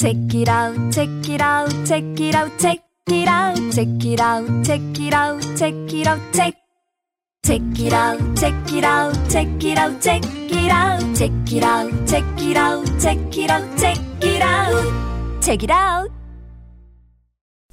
Check it out, check it out, check it out, check it out, check it out, check it out, check it out, check. Check it out, check it out, check it out, check it out, check it out, check it out, check it out, check it out, check it out.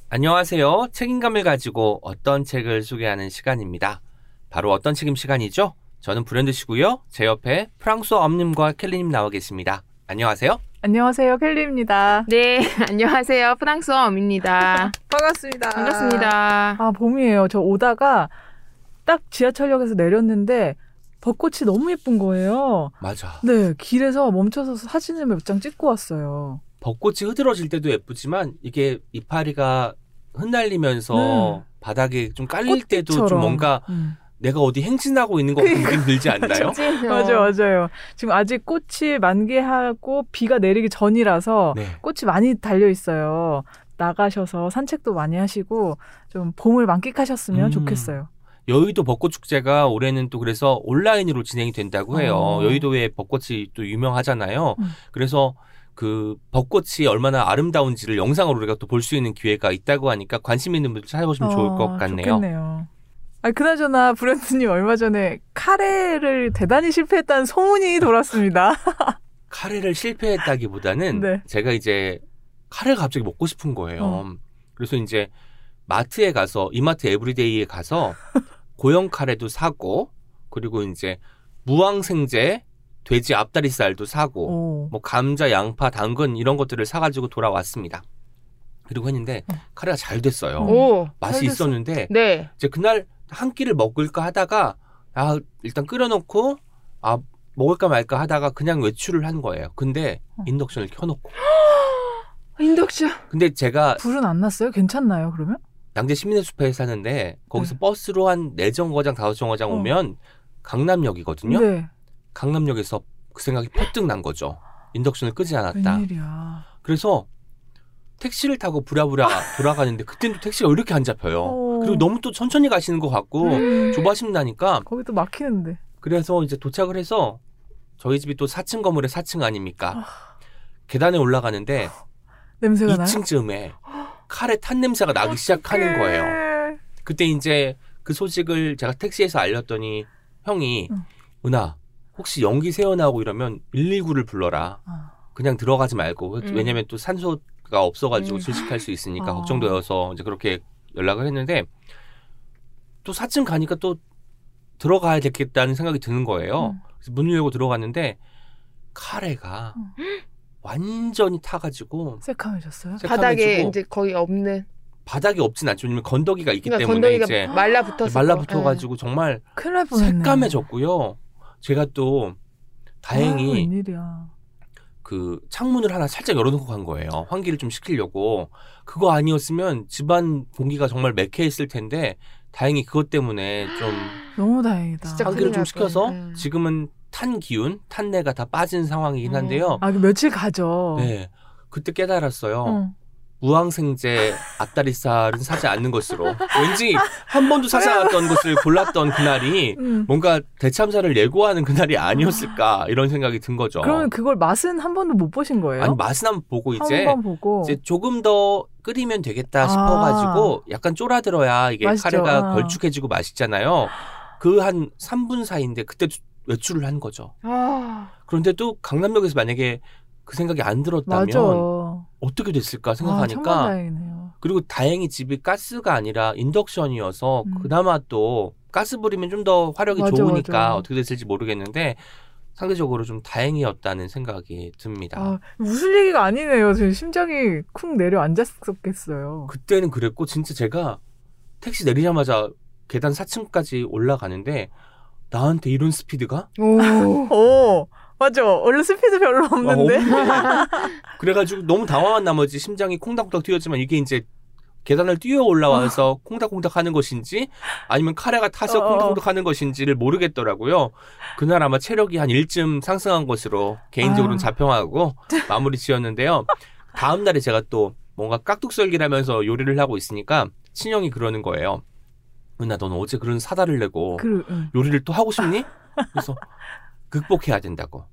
안녕하세요. 책임감을 가지고 어떤 책을 소개하는 시간입니다. 바로 어떤 책임 시간이죠? 저는 불현듯이고요. 제 옆에 프랑소와 엄님과 캘리님 나와 계십니다. 안녕하세요. 안녕하세요. 캘리입니다. 네. 안녕하세요. 프랑소와 엄입니다. 반갑습니다. 반갑습니다. 아, 봄이에요. 저 오다가 딱 지하철역에서 내렸는데 벚꽃이 너무 예쁜 거예요. 맞아. 네. 길에서 멈춰서 사진을 몇 장 찍고 왔어요. 벚꽃이 흐드러질 때도 예쁘지만 이게 이파리가 흩날리면서 네. 바닥에 좀 깔릴 때도 좀 뭔가 내가 어디 행진하고 있는 것 같은 느낌 들지 않나요? 맞아요. 맞아요. 지금 아직 꽃이 만개하고 비가 내리기 전이라서 네. 꽃이 많이 달려 있어요. 나가셔서 산책도 많이 하시고 좀 봄을 만끽하셨으면 좋겠어요. 여의도 벚꽃축제가 올해는 또 그래서 온라인으로 진행이 된다고 해요. 여의도에 벚꽃이 또 유명하잖아요. 그래서 그 벚꽃이 얼마나 아름다운지를 영상으로 우리가 또 볼 수 있는 기회가 있다고 하니까 관심 있는 분들 찾아보시면 좋을 것 같네요. 좋겠네요. 아, 그나저나 브랜드님 얼마 전에 카레를 대단히 실패했다는 소문이 돌았습니다. 카레를 실패했다기보다는 네. 제가 이제 카레를 갑자기 먹고 싶은 거예요. 그래서 이제 마트에 가서 이마트 에브리데이에 가서 고형 카레도 사고 그리고 이제 무항생제 돼지 앞다리살도 사고 뭐 감자, 양파, 당근 이런 것들을 사가지고 돌아왔습니다. 그리고 했는데 카레가 잘 됐어요. 맛이 잘 있었는데 네. 이제 그날 한 끼를 먹을까 하다가 아 일단 끓여놓고 아 먹을까 말까 하다가 그냥 외출을 한 거예요. 근데 인덕션을 켜놓고 인덕션. 근데 제가 불은 안 났어요? 괜찮나요 그러면? 양재 시민의 숲에 사는데 거기서 네. 버스로 한 4정거장 5정거장 오면 강남역이거든요. 네. 강남역에서 그 생각이 퍼뜩 난 거죠. 인덕션을 끄지 않았다. 웬일이야. 그래서 택시를 타고 부랴부랴 돌아가는데 그때도 택시가 왜 이렇게 안 잡혀요. 그리고 너무 또 천천히 가시는 것 같고 조바심 나니까 거기 또 막히는데 그래서 이제 도착을 해서 저희 집이 또 4층 건물의 4층 아닙니까. 계단에 올라가는데 냄새가 2층쯤에 카레 탄 냄새가 나기 시작하는 거예요. 그때 이제 그 소식을 제가 택시에서 알렸더니 형이 은하 혹시 연기 새어나오고 이러면 119를 불러라. 그냥 들어가지 말고 왜냐면 또 산소가 없어가지고 질식할 수 있으니까 걱정되어서 이제 그렇게 연락을 했는데 또 4층 가니까 또 들어가야 되겠다는 생각이 드는 거예요. 그래서 문을 열고 들어갔는데 카레가 완전히 타가지고 새카매졌어요. 바닥에 이제 거의 없는 바닥이 없진 않죠. 왜냐면 건더기가 있기 그러니까 때문에 건더기가 이제 말라붙어가지고 네. 정말 큰일 날 뻔했네. 새까매졌고요. 제가 또 다행히 웬일이야. 그 창문을 하나 살짝 열어놓고 간 거예요. 환기를 좀 시키려고. 그거 아니었으면 집안 공기가 정말 맥혀있을 텐데 다행히 그것 때문에 좀 너무 다행이다. 환기를 좀 시켜서 지금은 탄 기운, 탄내가 다 빠진 상황이긴 한데요. 아, 며칠 가죠. 네, 그때 깨달았어요. 무항생제 앞다리살은 사지 않는 것으로. 왠지 한 번도 사지 않았던 것을 골랐던 그날이 뭔가 대참사를 예고하는 그날이 아니었을까 이런 생각이 든 거죠. 그러면 그걸 맛은 한 번도 못 보신 거예요? 아니 맛은 한번 보고 이제 조금 더 끓이면 되겠다 싶어가지고 약간 쫄아들어야 이게 맛있죠. 카레가 걸쭉해지고 맛있잖아요. 그 한 3분 사이인데 그때 외출을 한 거죠. 그런데 또 강남역에서 만약에 그 생각이 안 들었다면 맞아. 어떻게 됐을까 생각하니까 다행이네요. 그리고 다행히 집이 가스가 아니라 인덕션이어서 그나마 또 가스불이면 좀 더 화력이 맞아, 좋으니까 맞아. 어떻게 됐을지 모르겠는데 상대적으로 좀 다행이었다는 생각이 듭니다. 아, 무슨 얘기가 아니네요. 지금 심장이 쿵 내려앉았었겠어요. 그때는 그랬고 진짜 제가 택시 내리자마자 계단 4층까지 올라가는데 나한테 이런 스피드가? 오 맞아. 원래 스피드 별로 없는데. 그래가지고 너무 당황한 나머지 심장이 콩닥콩닥 뛰었지만 이게 이제 계단을 뛰어 올라와서 콩닥콩닥 하는 것인지 아니면 카레가 타서 콩닥콩닥 하는 것인지를 모르겠더라고요. 그날 아마 체력이 한 1쯤 상승한 것으로 개인적으로는 자평하고 마무리 지었는데요. 다음 날에 제가 또 뭔가 깍둑썰기라면서 요리를 하고 있으니까 친형이 그러는 거예요. 은하 너는 어제 그런 사다를 내고 요리를 또 하고 싶니? 그래서 극복해야 된다고.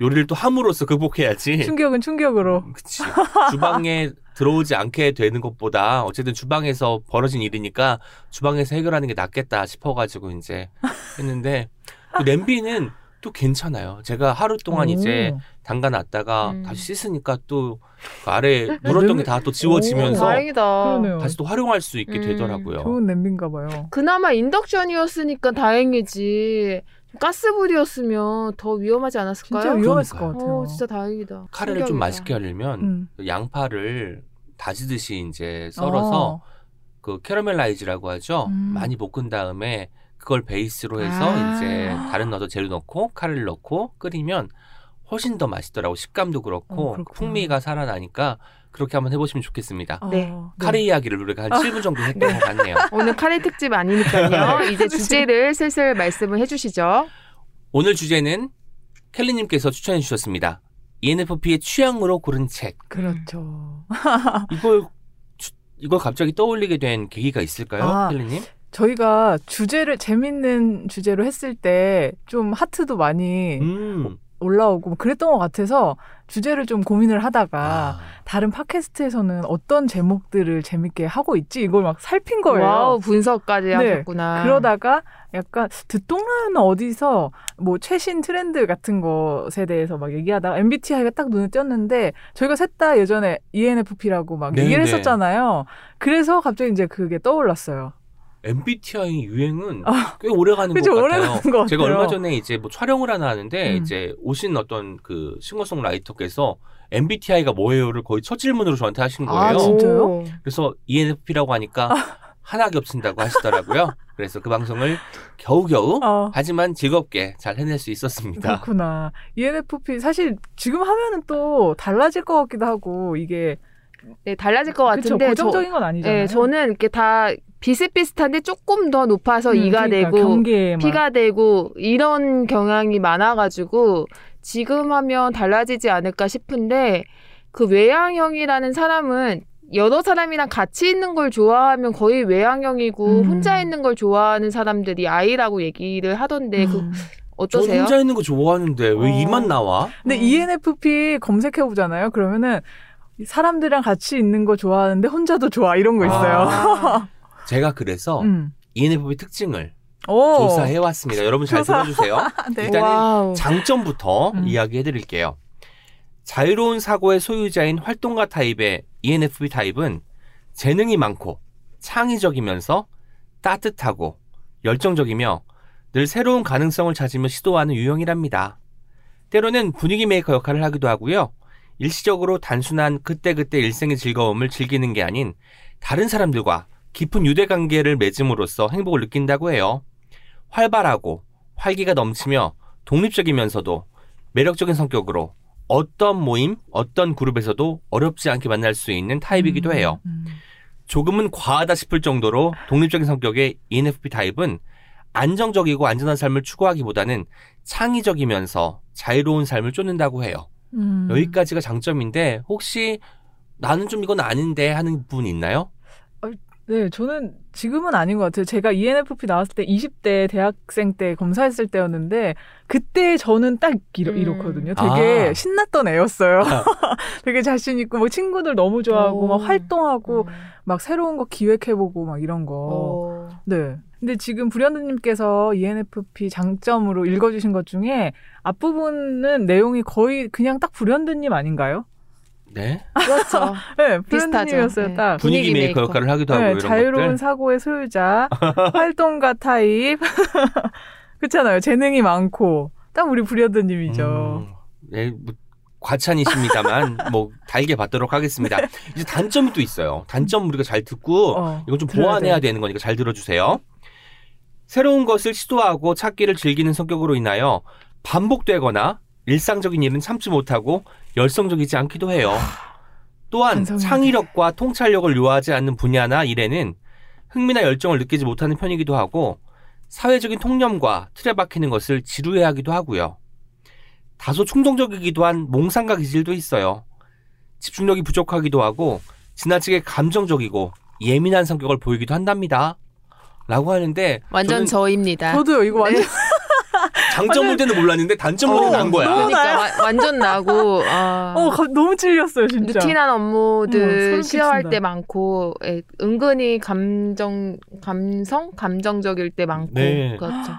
요리를 또 함으로써 극복해야지. 충격은 충격으로. 그치. 주방에 들어오지 않게 되는 것보다 어쨌든 주방에서 벌어진 일이니까 주방에서 해결하는 게 낫겠다 싶어가지고 이제 했는데 또 냄비는 또 괜찮아요. 제가 하루 동안 이제 담가놨다가 다시 씻으니까 또 그 아래에 물었던 게 다 또 지워지면서 다행이다. 다시 또 활용할 수 있게 되더라고요. 좋은 냄비인가 봐요. 그나마 인덕션이었으니까 다행이지. 가스불이었으면 더 위험하지 않았을까요? 진짜 위험했을 것 같아요. 진짜 다행이다. 카레를 신기하겠다. 좀 맛있게 하려면 양파를 다지듯이 이제 썰어서 그 캐러멜라이즈라고 하죠. 많이 볶은 다음에 그걸 베이스로 해서 이제 다른 재료 넣고 카레를 넣고 끓이면 훨씬 더 맛있더라고. 식감도 그렇고 풍미가 살아나니까 그렇게 한번 해보시면 좋겠습니다. 네. 카레 이야기를 우리가 한 7분 정도 했던 것 같네요. 오늘 카레 특집 아니니까요. 이제 주제를 슬슬 말씀을 해주시죠. 오늘 주제는 켈리님께서 추천해 주셨습니다. ENFP의 취향으로 고른 책. 그렇죠. 이걸 갑자기 떠올리게 된 계기가 있을까요? 켈리님? 저희가 주제를 재밌는 주제로 했을 때 좀 하트도 많이 올라오고 그랬던 것 같아서 주제를 좀 고민을 하다가 다른 팟캐스트에서는 어떤 제목들을 재밌게 하고 있지? 이걸 막 살핀 거예요. 와우, 분석까지 하셨구나. 그러다가 약간 듣동라는 어디서 뭐 최신 트렌드 같은 것에 대해서 막 얘기하다가 MBTI가 딱 눈에 띄었는데 저희가 셋 다 예전에 ENFP라고 막 얘기를 했었잖아요. 그래서 갑자기 이제 그게 떠올랐어요. MBTI 유행은 꽤 오래가는 것 같아요. 제가 얼마 전에 이제 뭐 촬영을 하나 하는데 이제 오신 어떤 그 싱어송라이터께서 MBTI가 뭐예요를 거의 첫 질문으로 저한테 하신 거예요. 아, 진짜요? 그래서 ENFP라고 하니까 하나 겹친다고 하시더라고요. 그래서 그 방송을 겨우겨우 하지만 즐겁게 잘 해낼 수 있었습니다. 그렇구나. ENFP 사실 지금 하면은 또 달라질 것 같기도 하고 이게 달라질 것 같은데 고정적인 건 아니잖아요. 네, 저는 이렇게 다 비슷비슷한데 조금 더 높아서 E가 되고 P가 되고 이런 경향이 많아가지고 지금 하면 달라지지 않을까 싶은데 그 외향형이라는 사람은 여러 사람이랑 같이 있는 걸 좋아하면 거의 외향형이고 혼자 있는 걸 좋아하는 사람들이 I라고 얘기를 하던데 어떠세요? 저 혼자 있는 거 좋아하는데 왜 E만 나와? 근데 ENFP 검색해보잖아요. 그러면은 사람들이랑 같이 있는 거 좋아하는데 혼자도 좋아 이런 거 있어요. 제가 그래서 ENFP 특징을 조사해왔습니다. 여러분 잘 들어주세요. 네. 일단은 장점부터 이야기해드릴게요. 자유로운 사고의 소유자인 활동가 타입의 ENFP 타입은 재능이 많고 창의적이면서 따뜻하고 열정적이며 늘 새로운 가능성을 찾으며 시도하는 유형이랍니다. 때로는 분위기 메이커 역할을 하기도 하고요. 일시적으로 단순한 그때그때 일생의 즐거움을 즐기는 게 아닌 다른 사람들과 깊은 유대관계를 맺음으로써 행복을 느낀다고 해요. 활발하고 활기가 넘치며 독립적이면서도 매력적인 성격으로 어떤 모임, 어떤 그룹에서도 어렵지 않게 만날 수 있는 타입이기도 해요. 조금은 과하다 싶을 정도로 독립적인 성격의 ENFP 타입은 안정적이고 안전한 삶을 추구하기보다는 창의적이면서 자유로운 삶을 쫓는다고 해요. 여기까지가 장점인데 혹시 나는 좀 이건 아닌데 하는 부분 있나요? 네, 저는 지금은 아닌 것 같아요. 제가 ENFP 나왔을 때 20대 대학생 때 검사했을 때였는데 그때 저는 딱 이렇거든요. 되게 신났던 애였어요. 되게 자신 있고 막 친구들 너무 좋아하고 막 활동하고 막 새로운 거 기획해보고 막 이런 거. 네. 근데 지금 불현듯님께서 ENFP 장점으로 읽어주신 것 중에 앞부분은 내용이 거의 그냥 딱 불현듯님 아닌가요? 네. 그렇죠. 네, 비슷하죠. 네. 딱. 분위기 메이커 역할을 하기도 하고 이런 것들. 자유로운 사고의 소유자, 활동가 타입. 그렇잖아요. 재능이 많고. 딱 우리 불현듯님이죠. 네, 뭐, 과찬이십니다만 뭐 달게 받도록 하겠습니다. 이제 단점이 또 있어요. 단점 우리가 잘 듣고 이건 좀 보완해야 되는 거니까 잘 들어주세요. 새로운 것을 시도하고 찾기를 즐기는 성격으로 인하여 반복되거나 일상적인 일은 참지 못하고 열성적이지 않기도 해요. 또한 반성인데. 창의력과 통찰력을 요하지 않는 분야나 일에는 흥미나 열정을 느끼지 못하는 편이기도 하고 사회적인 통념과 틀에 박히는 것을 지루해하기도 하고요. 다소 충동적이기도 한 몽상가 기질도 있어요. 집중력이 부족하기도 하고 지나치게 감정적이고 예민한 성격을 보이기도 한답니다. 라고 하는데 완전 저입니다. 저도요. 이거 완전 장점 볼 때는 몰랐는데 단점 볼 때는 안 거야. 그러니까 완전 나고. 아, 너무 찔렸어요 진짜. 루틴한 업무들 싫어할 때 많고, 예, 은근히 감정적일 때 많고. 네. 그렇죠.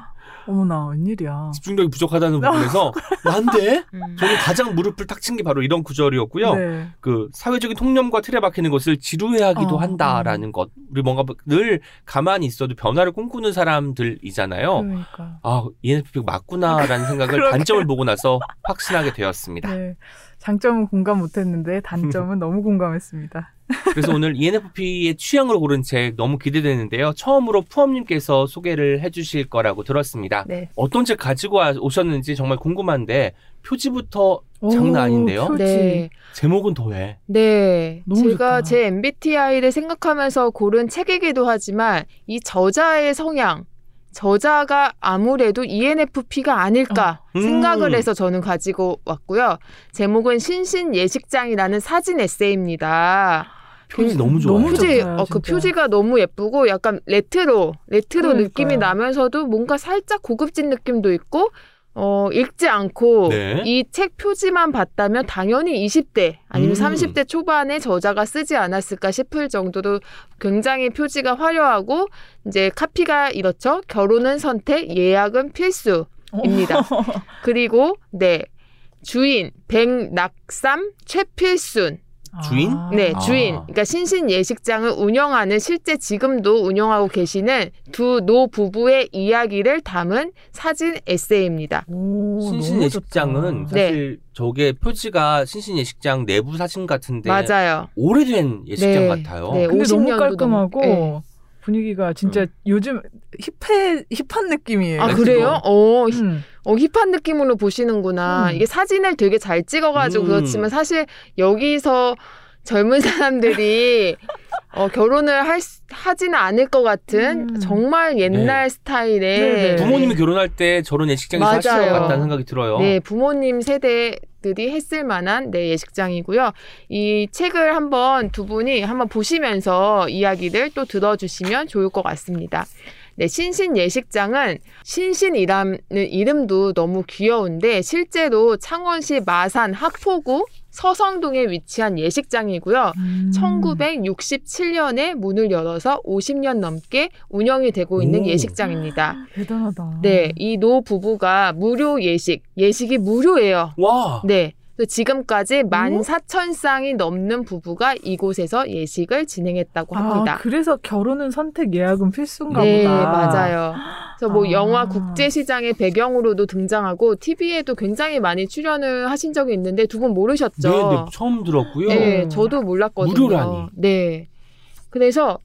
어머나, 웬일이야. 집중력이 부족하다는 부분에서 안 돼? 저는 가장 무릎을 탁 친 게 바로 이런 구절이었고요. 네. 그 사회적인 통념과 틀에 박히는 것을 지루해하기도 한다라는 것. 우리 뭔가 늘 가만히 있어도 변화를 꿈꾸는 사람들이잖아요. 그러니까. 아, ENFP가 맞구나라는 생각을 단점을 보고 나서 확신하게 되었습니다. 네. 장점은 공감 못했는데 단점은 너무 공감했습니다. 그래서 오늘 ENFP의 취향으로 고른 책 너무 기대되는데요. 처음으로 프엄님께서 소개를 해주실 거라고 들었습니다. 네. 어떤 책 가지고 오셨는지 정말 궁금한데 표지부터 장난 아닌데요. 표지. 네. 제목은 더해. 네. 제가 좋다. 제 MBTI를 생각하면서 고른 책이기도 하지만 이 저자의 성향, 저자가 아무래도 ENFP가 아닐까 생각을 해서 저는 가지고 왔고요. 제목은 신신예식장이라는 사진 에세이입니다. 표지 너무 좋아요. 표지, 그 표지가 너무 예쁘고 약간 레트로 그러니까요. 느낌이 나면서도 뭔가 살짝 고급진 느낌도 있고 읽지 않고 이 책 표지만 봤다면 당연히 20대 아니면 30대 초반에 저자가 쓰지 않았을까 싶을 정도로 굉장히 표지가 화려하고 이제 카피가 이렇죠. 결혼은 선택, 예약은 필수입니다. 그리고 네 주인 백낙삼 최필순 주인? 네, 주인. 그러니까 신신예식장을 운영하는 실제 지금도 운영하고 계시는 두 노 부부의 이야기를 담은 사진 에세이입니다. 신신예식장은 사실 저게 표지가 신신예식장 내부 사진 같은데 맞아요. 오래된 예식장 같아요. 네, 근데 너무 깔끔하고 분위기가 진짜 요즘 힙한 느낌이에요. 아 그래요? 힙한 느낌으로 보시는구나. 이게 사진을 되게 잘 찍어가지고 그렇지만 사실 여기서 젊은 사람들이 결혼을 하지는 않을 것 같은 정말 옛날 스타일의 부모님이 결혼할 때 저런 예식장에서 하실 것 같다는 생각이 들어요. 네, 부모님 세대들이 했을 만한 예식장이고요. 이 책을 두 분이 한번 보시면서 이야기를 또 들어주시면 좋을 것 같습니다. 네, 신신예식장은 신신이라는 이름도 너무 귀여운데 실제로 창원시 마산 합포구 서성동에 위치한 예식장이고요. 1967년에 문을 열어서 50년 넘게 운영이 되고 있는 예식장입니다. 대단하다. 네, 이 노 부부가 무료 예식이 무료예요. 와. 네. 지금까지 14,000쌍이 넘는 부부가 이곳에서 예식을 진행했다고 합니다. 아, 그래서 결혼은 선택, 예약은 필수인가 보다. 네, 맞아요. 그래서 영화 국제시장의 배경으로도 등장하고 TV에도 굉장히 많이 출연을 하신 적이 있는데 두 분 모르셨죠? 네, 처음 들었고요. 네, 저도 몰랐거든요. 무료라니. 네, 그래서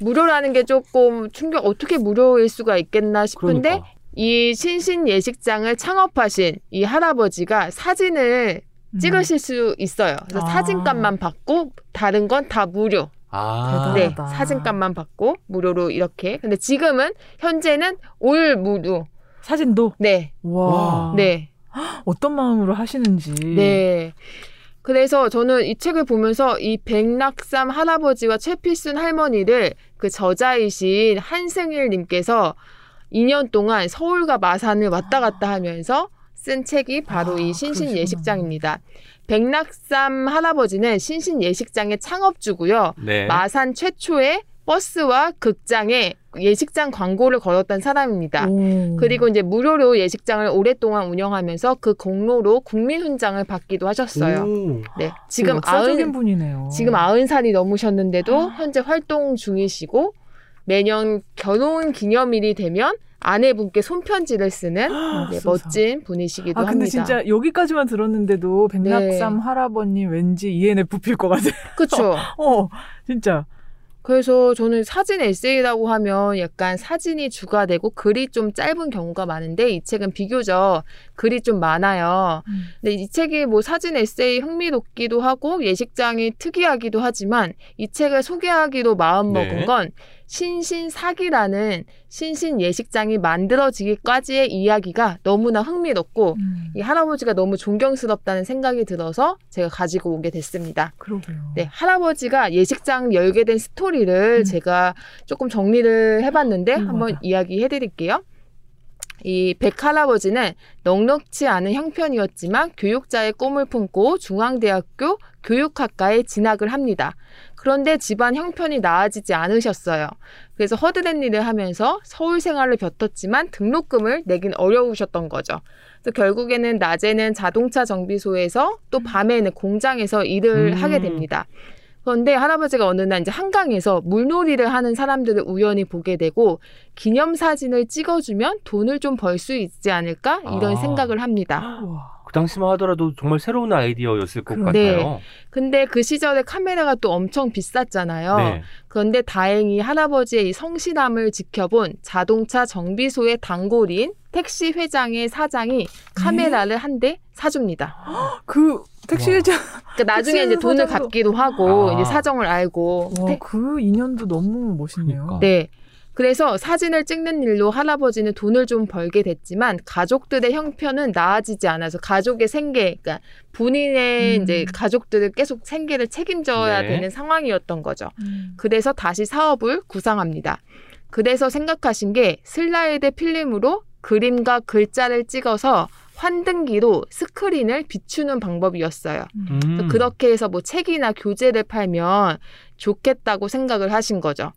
무료라는 게 조금 충격, 어떻게 무료일 수가 있겠나 싶은데 이 신신예식장을 창업하신 이 할아버지가 사진을 찍으실 수 있어요. 그래서 사진값만 받고 다른 건 다 무료. 네, 사진값만 받고 무료로 이렇게. 근데 지금은 현재는 올 무료. 사진도? 네. 와. 네. 어떤 마음으로 하시는지. 네. 그래서 저는 이 책을 보면서 이 백낙삼 할아버지와 최필순 할머니를 그 저자이신 한승일 님께서 2년 동안 서울과 마산을 왔다 갔다 하면서 쓴 책이 바로 이 신신예식장입니다. 백낙삼 할아버지는 신신예식장의 창업주고요. 네. 마산 최초의 버스와 극장에 예식장 광고를 걸었던 사람입니다. 그리고 이제 무료로 예식장을 오랫동안 운영하면서 그 공로로 국민훈장을 받기도 하셨어요. 네, 지금 역사적인 분이네요. 지금 90살이 넘으셨는데도 현재 활동 중이시고 매년 결혼 기념일이 되면 아내분께 손편지를 쓰는 멋진 분이시기도 합니다. 근데 진짜 여기까지만 들었는데도 백낙삼 할아버님 왠지 ENFP일 것 같아요. 그쵸? 진짜. 그래서 저는 사진 에세이라고 하면 약간 사진이 주가 되고 글이 좀 짧은 경우가 많은데 이 책은 비교적 글이 좀 많아요. 근데 이 책이 사진 에세이 흥미롭기도 하고 예식장이 특이하기도 하지만 이 책을 소개하기로 마음먹은 건 신신사기라는 신신예식장이 만들어지기까지의 이야기가 너무나 흥미롭고 이 할아버지가 너무 존경스럽다는 생각이 들어서 제가 가지고 오게 됐습니다. 그러게요. 네, 할아버지가 예식장 열게 된 스토리를 제가 조금 정리를 해봤는데 한번 이야기해드릴게요. 이 백 할아버지는 넉넉지 않은 형편이었지만 교육자의 꿈을 품고 중앙대학교 교육학과에 진학을 합니다. 그런데 집안 형편이 나아지지 않으셨어요. 그래서 허드렛 일을 하면서 서울 생활을 벼텄지만 등록금을 내긴 어려우셨던 거죠. 그래서 결국에는 낮에는 자동차 정비소에서 또 밤에는 공장에서 일을 하게 됩니다. 그런데 할아버지가 어느 날 이제 한강에서 물놀이를 하는 사람들을 우연히 보게 되고 기념사진을 찍어주면 돈을 좀 벌 수 있지 않을까 이런 생각을 합니다. 우와. 그 당시만 하더라도 정말 새로운 아이디어였을 것 같아요. 근데 그 시절에 카메라가 또 엄청 비쌌잖아요. 네. 그런데 다행히 할아버지의 이 성실함을 지켜본 자동차 정비소의 단골인 택시 회장의 사장이 카메라를 한 대 사줍니다. 그 택시 회장. 그러니까 나중에 이제 돈을 갚기도 하고 이제 사정을 알고. 와, 그 인연도 너무 멋있네요. 그러니까. 네. 그래서 사진을 찍는 일로 할아버지는 돈을 좀 벌게 됐지만 가족들의 형편은 나아지지 않아서 가족의 생계, 그러니까 본인의 이제 가족들을 계속 생계를 책임져야 되는 상황이었던 거죠. 그래서 다시 사업을 구상합니다. 그래서 생각하신 게 슬라이드 필름으로 그림과 글자를 찍어서 환등기로 스크린을 비추는 방법이었어요. 그렇게 해서 뭐 책이나 교재를 팔면 좋겠다고 생각을 하신 거죠.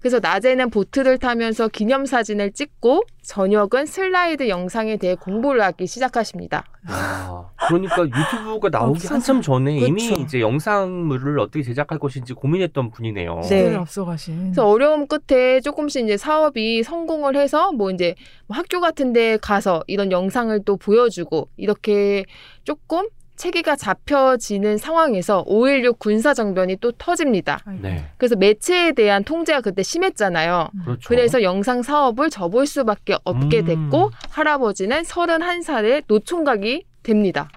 그래서 낮에는 보트를 타면서 기념사진을 찍고 저녁은 슬라이드 영상에 대해 공부를 하기 시작하십니다. 아, 그러니까 유튜브가 나오기 한참 전에 이미 이제 영상물을 어떻게 제작할 것인지 고민했던 분이네요. 네, 앞서가신. 그래서 어려움 끝에 조금씩 이제 사업이 성공을 해서 뭐 이제 학교 같은 데 가서 이런 영상을 또 보여주고 이렇게 조금 체계가 잡혀지는 상황에서 5.16 군사정변이 또 터집니다. 네. 그래서 매체에 대한 통제가 그때 심했잖아요. 그렇죠. 그래서 영상 사업을 접을 수밖에 없게 됐고 할아버지는 31살에 노총각이 됩니다.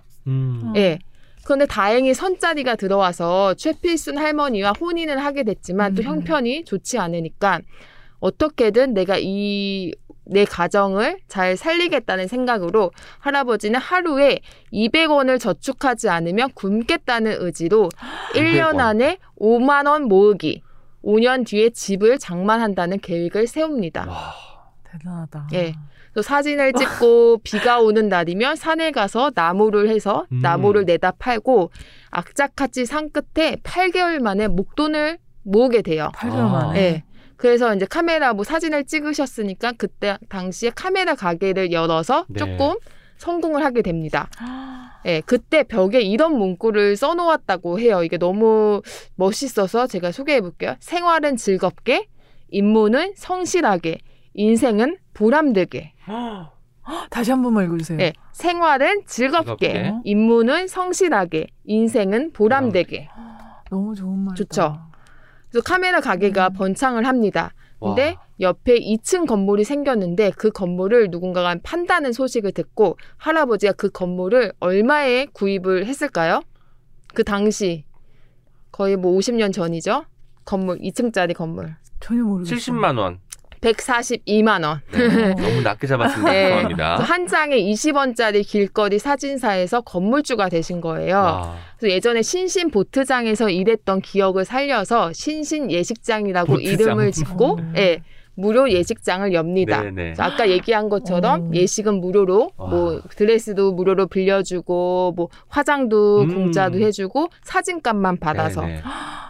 네. 그런데 다행히 선자리가 들어와서 최필순 할머니와 혼인을 하게 됐지만 또 형편이 좋지 않으니까 어떻게든 내가 내 가정을 잘 살리겠다는 생각으로 할아버지는 하루에 200원을 저축하지 않으면 굶겠다는 의지로 1년 안에 5만 원 모으기, 5년 뒤에 집을 장만한다는 계획을 세웁니다. 와, 대단하다. 예, 또 사진을 찍고 비가 오는 날이면 산에 가서 나무를 해서 나무를 내다 팔고 악착같이 산 끝에 8개월 만에 목돈을 모으게 돼요. 8개월 만에? 예. 그래서 이제 카메라 뭐 사진을 찍으셨으니까 그때 당시에 카메라 가게를 열어서 조금 성공을 하게 됩니다. 네, 그때 벽에 이런 문구를 써놓았다고 해요. 이게 너무 멋있어서 제가 소개해볼게요. 생활은 즐겁게, 임무는 성실하게, 인생은 보람되게. 다시 한 번만 읽어주세요. 네, 생활은 즐겁게, 임무는 성실하게, 인생은 보람되게. 너무 좋은 말이다. 좋죠? 그래서 카메라 가게가 번창을 합니다. 근데 옆에 2층 건물이 생겼는데 그 건물을 누군가가 판다는 소식을 듣고 할아버지가 그 건물을 얼마에 구입을 했을까요? 그 당시 거의 뭐 50년 전이죠. 건물 2층짜리 건물. 전혀 모르겠어요. 70만 원. 142만 원. 네, 너무 낮게 잡았습니다. 네. 죄송합니다. 한 장에 20원짜리 길거리 사진사에서 건물주가 되신 거예요. 그래서 예전에 신신 보트장에서 일했던 기억을 살려서 신신예식장이라고 이름을 짓고 네, 무료 예식장을 엽니다. 아까 얘기한 것처럼 예식은 무료로 뭐 드레스도 무료로 빌려주고 뭐 화장도 공짜도 해주고 사진값만 받아서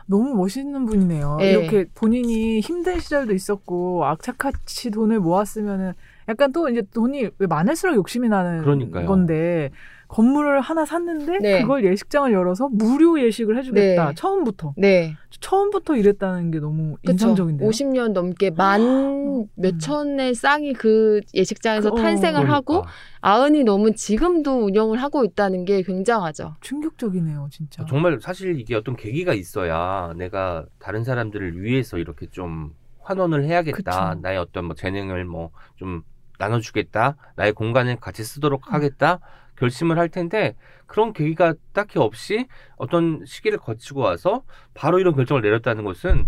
너무 멋있는 분이네요. 네. 이렇게 본인이 힘든 시절도 있었고 악착같이 돈을 모았으면은 약간 또 이제 돈이 왜 많을수록 욕심이 나는 그러니까요. 건데 건물을 하나 샀는데 그걸 예식장을 열어서 무료 예식을 해주겠다. 처음부터. 네. 처음부터 이랬다는 게 너무 인상적인데요. 50년 넘게 만 몇천의 쌍이 그 예식장에서 탄생을 하고 90이 넘은 지금도 운영을 하고 있다는 게 굉장하죠. 충격적이네요. 진짜. 정말 사실 이게 어떤 계기가 있어야 내가 다른 사람들을 위해서 이렇게 좀 환원을 해야겠다. 그쵸. 나의 어떤 뭐 재능을 뭐 좀 나눠주겠다. 나의 공간을 같이 쓰도록 하겠다. 결심을 할 텐데 그런 계기가 딱히 없이 어떤 시기를 거치고 와서 바로 이런 결정을 내렸다는 것은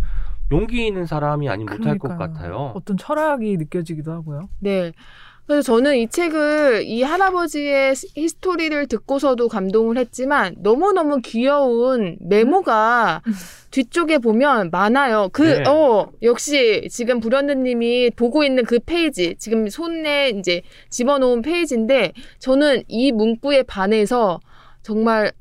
용기 있는 사람이 아니 못할 것 같아요. 어떤 철학이 느껴지기도 하고요. 네. 그래서 저는 이 책을 이 할아버지의 히스토리를 듣고서도 감동을 했지만 너무너무 귀여운 메모가 뒤쪽에 보면 많아요. 네. 역시 지금 불현듯 님이 보고 있는 그 페이지, 지금 손에 이제 집어놓은 페이지인데 저는 이 문구에 반해서 정말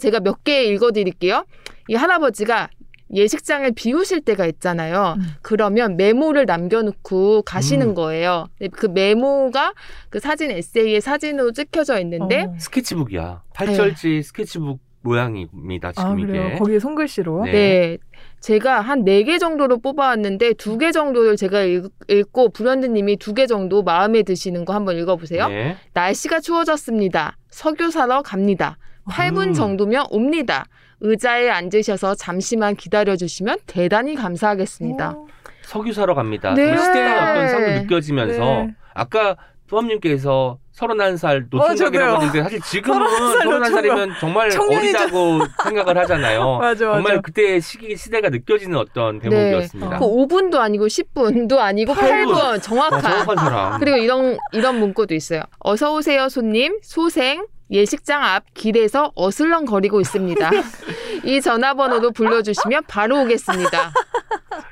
제가 몇 개 읽어드릴게요. 이 할아버지가 예식장을 비우실 때가 있잖아요. 그러면 메모를 남겨놓고 가시는 거예요. 그 메모가 그 사진 에세이의 사진으로 찍혀져 있는데 스케치북이야. 팔절지 네. 스케치북 모양입니다. 지금 이게. 그래요? 거기에 손글씨로? 네. 제가 한 4개 정도로 뽑아왔는데 2개 정도를 제가 읽고 불현듯님이 2개 정도 마음에 드시는 거 한번 읽어보세요. 네. 날씨가 추워졌습니다. 석유 사러 갑니다. 8분 정도면 옵니다. 의자에 앉으셔서 잠시만 기다려주시면 대단히 감사하겠습니다. 석유 사러 갑니다. 네. 시대의 어떤 삶도 느껴지면서 아까 프엄님께서 31살 노총각이라고 하는데 사실 지금은 31살이면 정말 어리다고 생각을 하잖아요. 맞아. 정말 그때의 시대가 느껴지는 어떤 대목이었습니다. 그 5분도 아니고 10분도 아니고 8분 정확한 사람. 그리고 이런 문구도 있어요. 어서 오세요 손님. 소생. 예식장 앞 길에서 어슬렁거리고 있습니다. 이 전화번호로 불러주시면 바로 오겠습니다.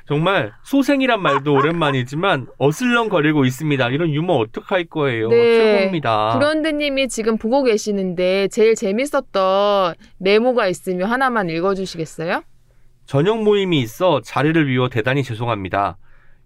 정말 소생이란 말도 오랜만이지만 어슬렁거리고 있습니다. 이런 유머 어떡할 거예요. 네. 최고입니다. 불현듯님이 지금 보고 계시는데 제일 재밌었던 메모가 있으면 하나만 읽어주시겠어요? 저녁 모임이 있어 자리를 비워 대단히 죄송합니다.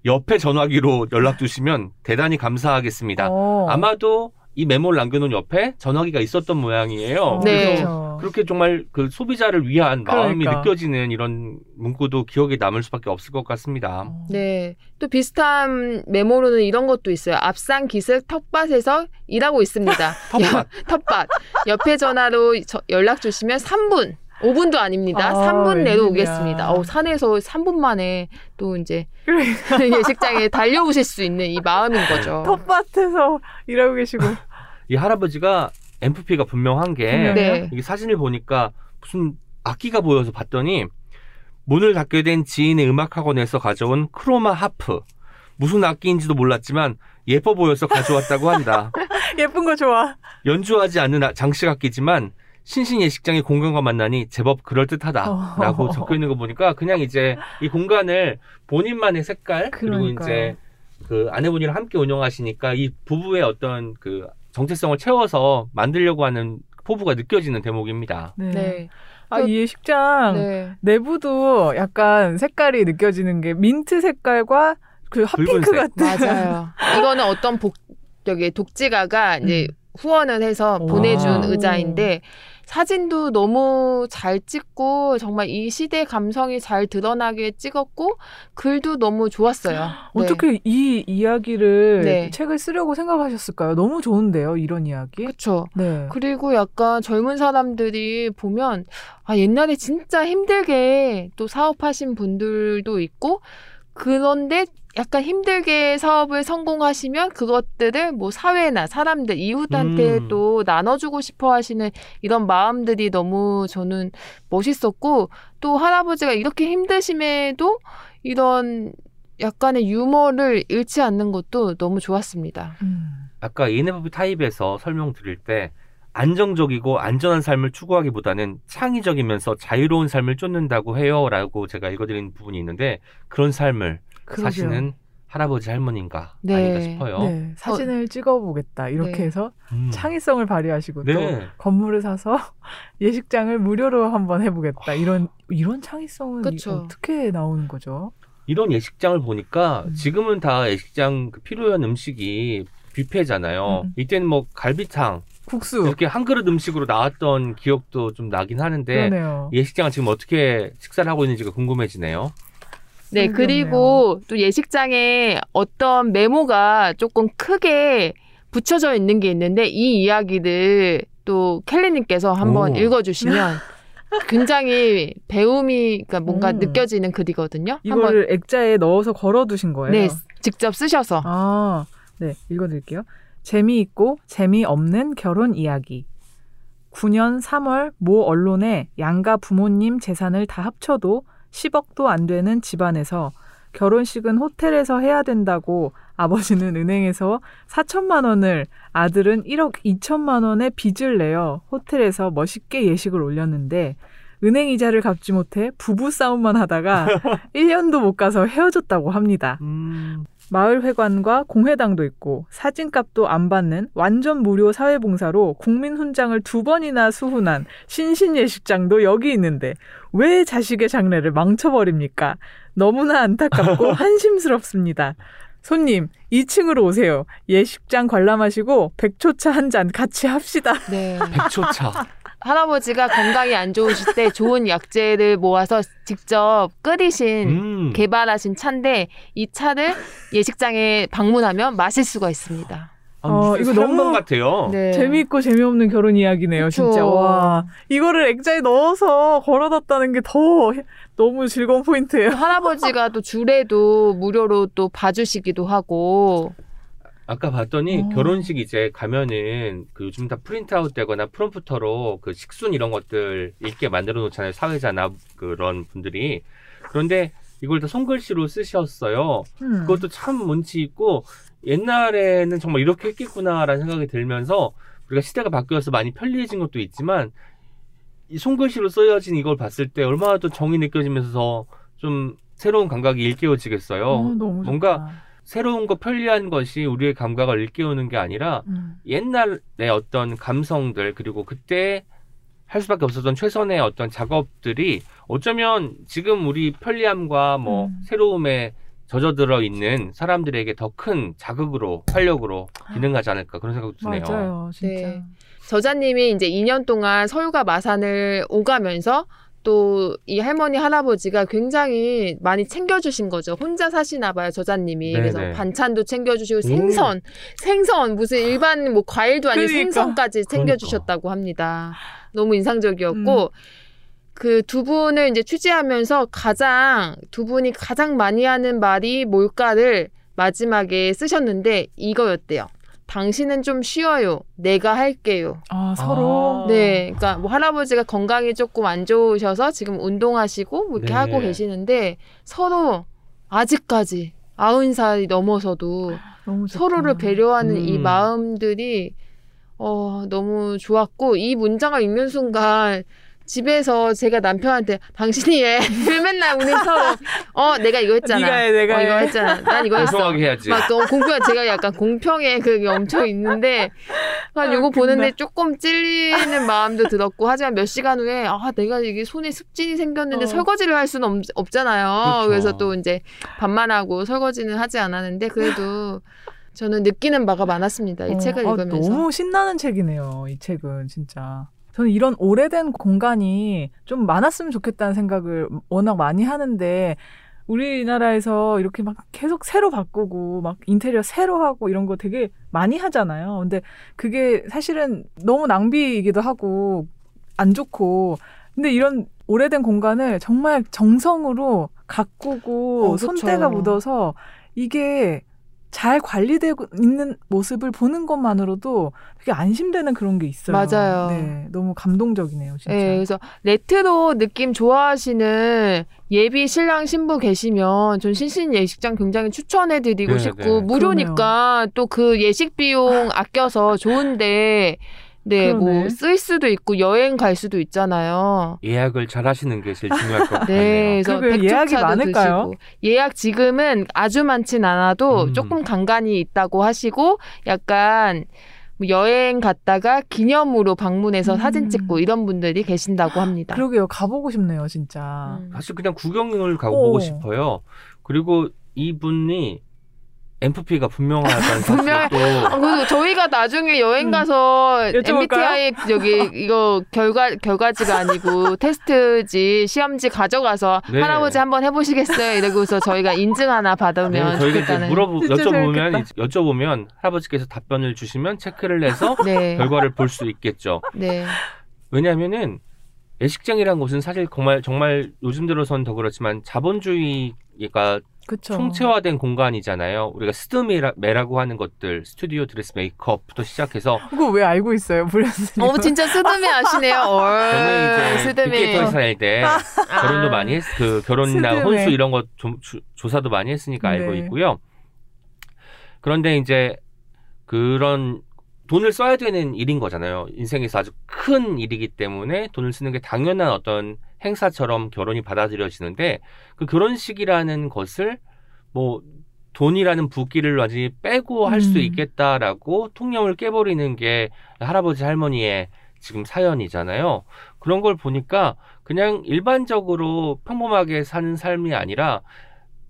옆에 전화기로 연락 주시면 대단히 감사하겠습니다. 아마도 이 메모를 남겨놓은 옆에 전화기가 있었던 모양이에요. 네. 그래서 그렇게 정말 그 소비자를 위한 마음이 느껴지는 이런 문구도 기억에 남을 수밖에 없을 것 같습니다. 네. 또 비슷한 메모로는 이런 것도 있어요. 앞산 기슭 텃밭에서 일하고 있습니다. 텃밭. 옆에 전화로 연락 주시면 3분. 5분도 아닙니다. 3분 내로 오겠습니다. 산에서 3분 만에 또 이제 예식장에 달려오실 수 있는 이 마음인 거죠. 텃밭에서 일하고 계시고. 이 할아버지가 MFP가 분명한 게 이게 사진을 보니까 무슨 악기가 보여서 봤더니 문을 닫게 된 지인의 음악학원에서 가져온 크로마 하프. 무슨 악기인지도 몰랐지만 예뻐 보여서 가져왔다고 한다. 예쁜 거 좋아. 연주하지 않는 장식 악기지만 신신예식장의 공간과 만나니 제법 그럴듯하다라고 적혀 있는 거 보니까 그냥 이제 이 공간을 본인만의 색깔 그리고 이제 그 아내분이랑 함께 운영하시니까 이 부부의 어떤 그 정체성을 채워서 만들려고 하는 포부가 느껴지는 대목입니다. 네. 이 예식장 내부도 약간 색깔이 느껴지는 게 민트 색깔과 그 핫핑크 같은. 맞아요. 이거는 어떤 독지가가 이제 후원을 해서 보내준 의자인데 사진도 너무 잘 찍고 정말 이 시대 감성이 잘 드러나게 찍었고 글도 너무 좋았어요. 어떻게 이 이야기를 책을 쓰려고 생각하셨을까요? 너무 좋은데요, 이런 이야기. 그렇죠. 네. 그리고 약간 젊은 사람들이 보면 옛날에 진짜 힘들게 또 사업하신 분들도 있고 그런데 약간 힘들게 사업을 성공하시면 그것들을 뭐 사회나 사람들, 이웃한테 또 나눠주고 싶어 하시는 이런 마음들이 너무 저는 멋있었고 또 할아버지가 이렇게 힘드심에도 이런 약간의 유머를 잃지 않는 것도 너무 좋았습니다. 아까 ENFP 타입에서 설명드릴 때 안정적이고 안전한 삶을 추구하기보다는 창의적이면서 자유로운 삶을 쫓는다고 해요 라고 제가 읽어드린 부분이 있는데 그런 삶을 사시는 할아버지 할머니인가 아닌가 싶어요. 네. 사진을 찍어보겠다 이렇게 해서 창의성을 발휘하시고 또 건물을 사서 예식장을 무료로 한번 해보겠다 이런 창의성은 어떻게 나오는 거죠? 이런 예식장을 보니까 지금은 다 예식장 필요한 음식이 뷔페잖아요. 이때는 뭐 갈비탕 국수 이렇게 한 그릇 음식으로 나왔던 기억도 좀 나긴 하는데 그러네요. 예식장은 지금 어떻게 식사를 하고 있는지가 궁금해지네요. 네, 그리고 또 예식장에 어떤 메모가 조금 크게 붙여져 있는 게 있는데 이 이야기를 또 켈리님께서 한번 읽어주시면 굉장히 뭔가 느껴지는 글이거든요. 이거를 한번 액자에 넣어서 걸어두신 거예요? 네, 직접 쓰셔서. 네, 읽어드릴게요. 재미있고 재미없는 결혼 이야기. 9년 3월 모 언론에 양가 부모님 재산을 다 합쳐도 10억도 안 되는 집안에서 결혼식은 호텔에서 해야 된다고 아버지는 은행에서 4천만 원을, 아들은 1억 2천만 원의 빚을 내어 호텔에서 멋있게 예식을 올렸는데 은행 이자를 갚지 못해 부부싸움만 하다가 1년도 못 가서 헤어졌다고 합니다. 마을회관과 공회당도 있고 사진값도 안 받는 완전 무료 사회봉사로 국민훈장을 2번이나 수훈한 신신예식장도 여기 있는데 왜 자식의 장래를 망쳐버립니까? 너무나 안타깝고 한심스럽습니다. 손님, 2층으로 오세요. 예식장 관람하시고 백초차 한 잔 같이 합시다. 네. 백초차. 할아버지가 건강이 안 좋으실 때 좋은 약재를 모아서 직접 끓이신, 개발하신 차인데 이 차를 예식장에 방문하면 마실 수가 있습니다. 이거 너무 같아요. 네. 재미있고 재미없는 결혼 이야기네요. 그쵸. 진짜. 와, 이거를 액자에 넣어서 걸어놨다는 게 더 너무 즐거운 포인트예요. 또 할아버지가 또 주례도 무료로 또 봐주시기도 하고. 아까 봤더니 결혼식 이제 가면은 그 요즘 다 프린트아웃 되거나 프롬프터로 그 식순 이런 것들 읽게 만들어 놓잖아요. 사회자나 그런 분들이. 그런데 이걸 다 손글씨로 쓰셨어요. 그것도 참 문치 있고 옛날에는 정말 이렇게 했겠구나라는 생각이 들면서 우리가 시대가 바뀌어서 많이 편리해진 것도 있지만 이 손글씨로 쓰여진 이걸 봤을 때 얼마나 또 정이 느껴지면서 좀 새로운 감각이 일깨워지겠어요. 너무 좋다. 뭔가 새로운 거 편리한 것이 우리의 감각을 일깨우는 게 아니라 옛날의 어떤 감성들 그리고 그때 할 수밖에 없었던 최선의 어떤 작업들이 어쩌면 지금 우리 편리함과 뭐 새로움에 젖어들어 있는 사람들에게 더 큰 자극으로 활력으로 기능하지 않을까 그런 생각도 드네요. 맞아요, 진짜. 네. 저자님이 이제 2년 동안 서울과 마산을 오가면서 또 이 할머니 할아버지가 굉장히 많이 챙겨주신 거죠. 혼자 사시나 봐요, 저자님이. 네네. 그래서 반찬도 챙겨주시고 생선 무슨 일반 뭐 과일도 아닌 그러니까. 생선까지 챙겨주셨다고 합니다. 너무 인상적이었고 그 두 분을 이제 취재하면서 두 분이 가장 많이 하는 말이 뭘까를 마지막에 쓰셨는데 이거였대요. 당신은 좀 쉬어요. 내가 할게요. 서로? 네. 그러니까 뭐 할아버지가 건강이 조금 안 좋으셔서 지금 운동하시고 뭐 이렇게 하고 계시는데 서로 아직까지 90살이 넘어서도 서로를 배려하는 이 마음들이 너무 좋았고 이 문장을 읽는 순간 집에서 제가 남편한테 당신이 왜 맨날 우는 서로 내가 이거 했잖아. 네가 해, 내가 이거 했잖아. 난 이거 했어. 공평하게 해야지. 막 너무 제가 약간 공평에 그게 엄청 있는데 요거 보는데 조금 찔리는 마음도 들었고 하지만 몇 시간 후에 내가 이게 손에 습진이 생겼는데 설거지를 할 수는 없잖아요. 그쵸. 그래서 또 이제 밥만 하고 설거지는 하지 않았는데 그래도 저는 느끼는 바가 많았습니다. 이 책을 읽으면서. 너무 신나는 책이네요. 이 책은 진짜. 저는 이런 오래된 공간이 좀 많았으면 좋겠다는 생각을 워낙 많이 하는데 우리나라에서 이렇게 막 계속 새로 바꾸고 막 인테리어 새로 하고 이런 거 되게 많이 하잖아요. 근데 그게 사실은 너무 낭비이기도 하고 안 좋고 근데 이런 오래된 공간을 정말 정성으로 가꾸고 그렇죠. 손때가 묻어서 이게 잘 관리되고 있는 모습을 보는 것만으로도 되게 안심되는 그런 게 있어요. 맞아요. 네, 너무 감동적이네요, 진짜. 네, 그래서 레트로 느낌 좋아하시는 예비 신랑 신부 계시면 전 신신 예식장 굉장히 추천해드리고 네네. 싶고 무료니까 또 그 예식 비용 아껴서 좋은데 네, 뭐 쓸 수도 있고 여행 갈 수도 있잖아요. 예약을 잘 하시는 게 제일 중요할 것 같아요. 네, 그래서 예약이 많을까요? 드시고. 예약 지금은 아주 많진 않아도 조금 간간이 있다고 하시고 약간 여행 갔다가 기념으로 방문해서 사진 찍고 이런 분들이 계신다고 합니다. 그러게요. 가보고 싶네요, 진짜. 사실 그냥 구경을 가보고 싶어요. 그리고 이분이 MFP가 분명하다는 사실도 저희가 나중에 여행 가서 MBTI 여기 이거 결과지가 아니고 테스트지 시험지 가져가서 네. 할아버지 한번 해보시겠어요? 이러고서 저희가 인증 하나 받으면 좋겠다는. 여쭤보면 할아버지께서 답변을 주시면 체크를 해서 네. 결과를 볼 수 있겠죠. 네. 왜냐하면은 예식장이라는 곳은 사실 정말 요즘 들어서는 더 그렇지만 자본주의가 그쵸. 총체화된 공간이잖아요. 우리가 스드메라고 하는 것들, 스튜디오 드레스 메이크업부터 시작해서. 그거 왜 알고 있어요? 어, 진짜 스드메 아시네요. 저는 이제 빅데이터 살 때 결혼도 많이 했, 그 결혼이나 스드메. 혼수 이런 거 조사도 많이 했으니까 알고 네. 있고요. 그런데 이제 그런 돈을 써야 되는 일인 거잖아요. 인생에서 아주 큰 일이기 때문에 돈을 쓰는 게 당연한 어떤 행사처럼 결혼이 받아들여지는데 그 결혼식이라는 것을 뭐 돈이라는 부끼를 완전히 빼고 할 수 있겠다라고 통념을 깨버리는 게 할아버지 할머니의 지금 사연이잖아요. 그런 걸 보니까 그냥 일반적으로 평범하게 사는 삶이 아니라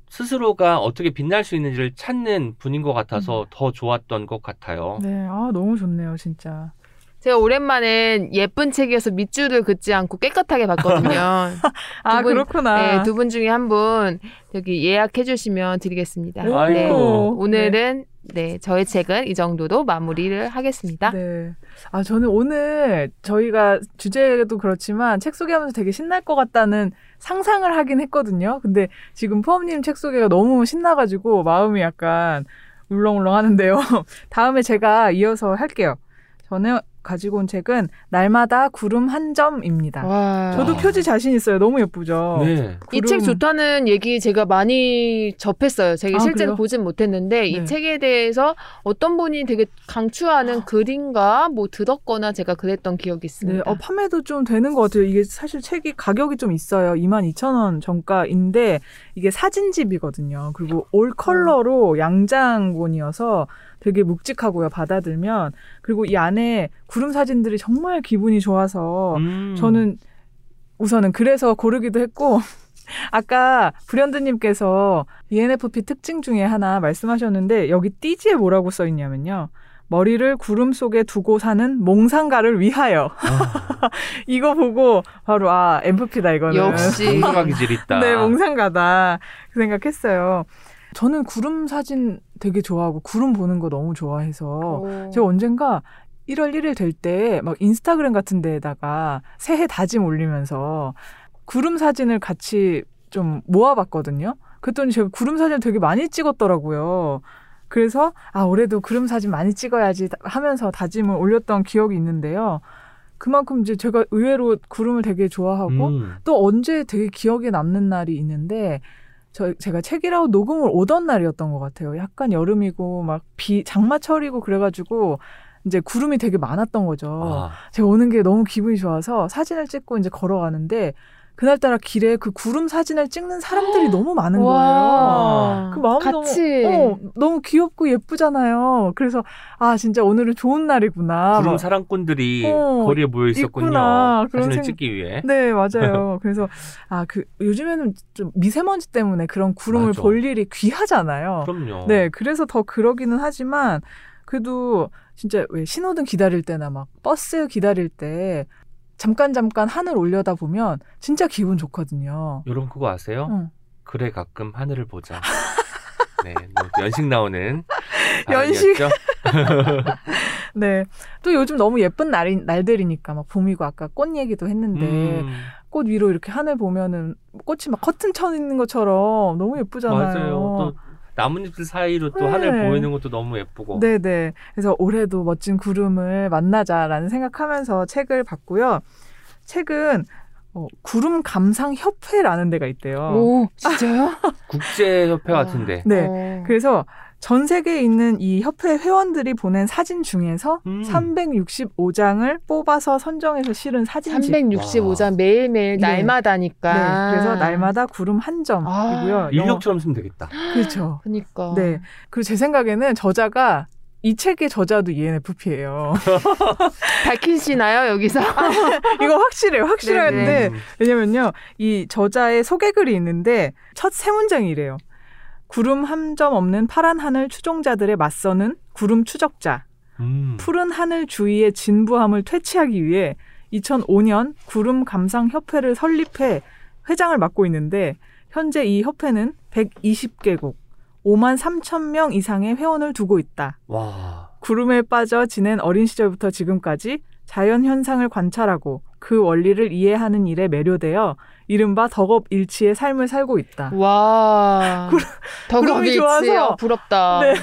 스스로가 어떻게 빛날 수 있는지를 찾는 분인 것 같아서 더 좋았던 것 같아요. 네, 아 너무 좋네요, 진짜. 제가 오랜만에 예쁜 책에서 밑줄을 긋지 않고 깨끗하게 봤거든요. 아, 분, 그렇구나. 네, 두 분 중에 한 분 여기 예약해 주시면 드리겠습니다. 아이고. 네, 오늘은 네. 네, 저의 책은 이 정도로 마무리를 하겠습니다. 네. 아, 저는 오늘 저희가 주제도 그렇지만 책 소개하면서 되게 신날 것 같다는 상상을 하긴 했거든요. 근데 지금 프엄님 책 소개가 너무 신나가지고 마음이 약간 울렁울렁 하는데요. 다음에 제가 이어서 할게요. 저는 가지고 온 책은 날마다 구름 한 점입니다. 와. 저도 표지 자신 있어요. 너무 예쁘죠? 네. 이 책 좋다는 얘기 제가 많이 접했어요. 제가 실제로 보진 못했는데 네. 이 책에 대해서 어떤 분이 되게 강추하는 글인가 뭐 들었거나 제가 그랬던 기억이 있습니다. 네. 판매도 좀 되는 것 같아요. 이게 사실 책이 가격이 좀 있어요. 22,000원 정가인데 이게 사진집이거든요. 그리고 올 컬러로 양장본이어서 되게 묵직하고요. 받아들면. 그리고 이 안에 구름 사진들이 정말 기분이 좋아서 저는 우선은 그래서 고르기도 했고 아까 불현듯님께서 ENFP 특징 중에 하나 말씀하셨는데 여기 띠지에 뭐라고 써있냐면요. 머리를 구름 속에 두고 사는 몽상가를 위하여. 아. 이거 보고 바로 아 MFP다 이거는. 역시. 몽상가 기질 있다. 네. 몽상가다 생각했어요. 저는 구름 사진 되게 좋아하고 구름 보는 거 너무 좋아해서 오. 제가 언젠가 1월 1일 될 때 막 인스타그램 같은 데에다가 새해 다짐 올리면서 구름 사진을 같이 좀 모아봤거든요. 그랬더니 제가 구름 사진을 되게 많이 찍었더라고요. 그래서 아 올해도 구름 사진 많이 찍어야지 하면서 다짐을 올렸던 기억이 있는데요. 그만큼 이제 제가 의외로 구름을 되게 좋아하고 또 언제 되게 기억에 남는 날이 있는데 제가 책이라고 녹음을 오던 날이었던 것 같아요. 약간 여름이고 막 장마철이고 그래가지고 이제 구름이 되게 많았던 거죠. 아. 제가 오는 게 너무 기분이 좋아서 사진을 찍고 이제 걸어가는데 그날따라 길에 그 구름 사진을 찍는 사람들이 너무 많은 거예요. 그 마음이 같이. 너무 귀엽고 예쁘잖아요. 그래서 아 진짜 오늘은 좋은 날이구나. 구름 사랑꾼들이 거리에 모여 있었군요. 있구나. 사진을 찍기 위해. 네 맞아요. 그래서 아 그 요즘에는 좀 미세먼지 때문에 그런 구름을 맞아. 볼 일이 귀하잖아요. 그럼요. 네 그래서 더 그러기는 하지만 그래도 진짜 왜 신호등 기다릴 때나 막 버스 기다릴 때. 잠깐 하늘 올려다 보면 진짜 기분 좋거든요. 여러분 그거 아세요? 응. 그래 가끔 하늘을 보자. 네, 연식 나오는 연식. 네, 또 요즘 너무 예쁜 날들이니까 막 봄이고 아까 꽃 얘기도 했는데 꽃 위로 이렇게 하늘 보면은 꽃이 막 커튼 쳐 있는 것처럼 너무 예쁘잖아요. 맞아요. 또 나뭇잎들 사이로 또 네. 하늘 보이는 것도 너무 예쁘고. 네네. 그래서 올해도 멋진 구름을 만나자라는 생각하면서 책을 봤고요. 책은 구름감상협회라는 데가 있대요. 오, 진짜요? 국제협회 같은데. 네. 그래서 전 세계에 있는 이 협회 회원들이 보낸 사진 중에서 365장을 뽑아서 선정해서 실은 사진집. 365장 와. 매일매일 네. 날마다니까. 네. 그래서 날마다 구름 한 점이고요. 아, 인력처럼 쓰면 되겠다. 그렇죠. 그러니까. 네. 그리고 제 생각에는 저자가 이 책의 저자도 ENFP예요. 밝히시나요 여기서? 아, 이거 확실해요. 확실한데 왜냐면요. 이 저자의 소개글이 있는데 첫 세 문장이 이래요. 구름 한 점 없는 파란 하늘 추종자들에 맞서는 구름 추적자. 푸른 하늘 주위의 진부함을 퇴치하기 위해 2005년 구름감상협회를 설립해 회장을 맡고 있는데 현재 이 협회는 120개국, 53,000명 이상의 회원을 두고 있다. 와. 구름에 빠져 지낸 어린 시절부터 지금까지 자연 현상을 관찰하고 그 원리를 이해하는 일에 매료되어 이른바 덕업일치의 삶을 살고 있다. 와, 덕업일치요. 좋아서 부럽다. 네.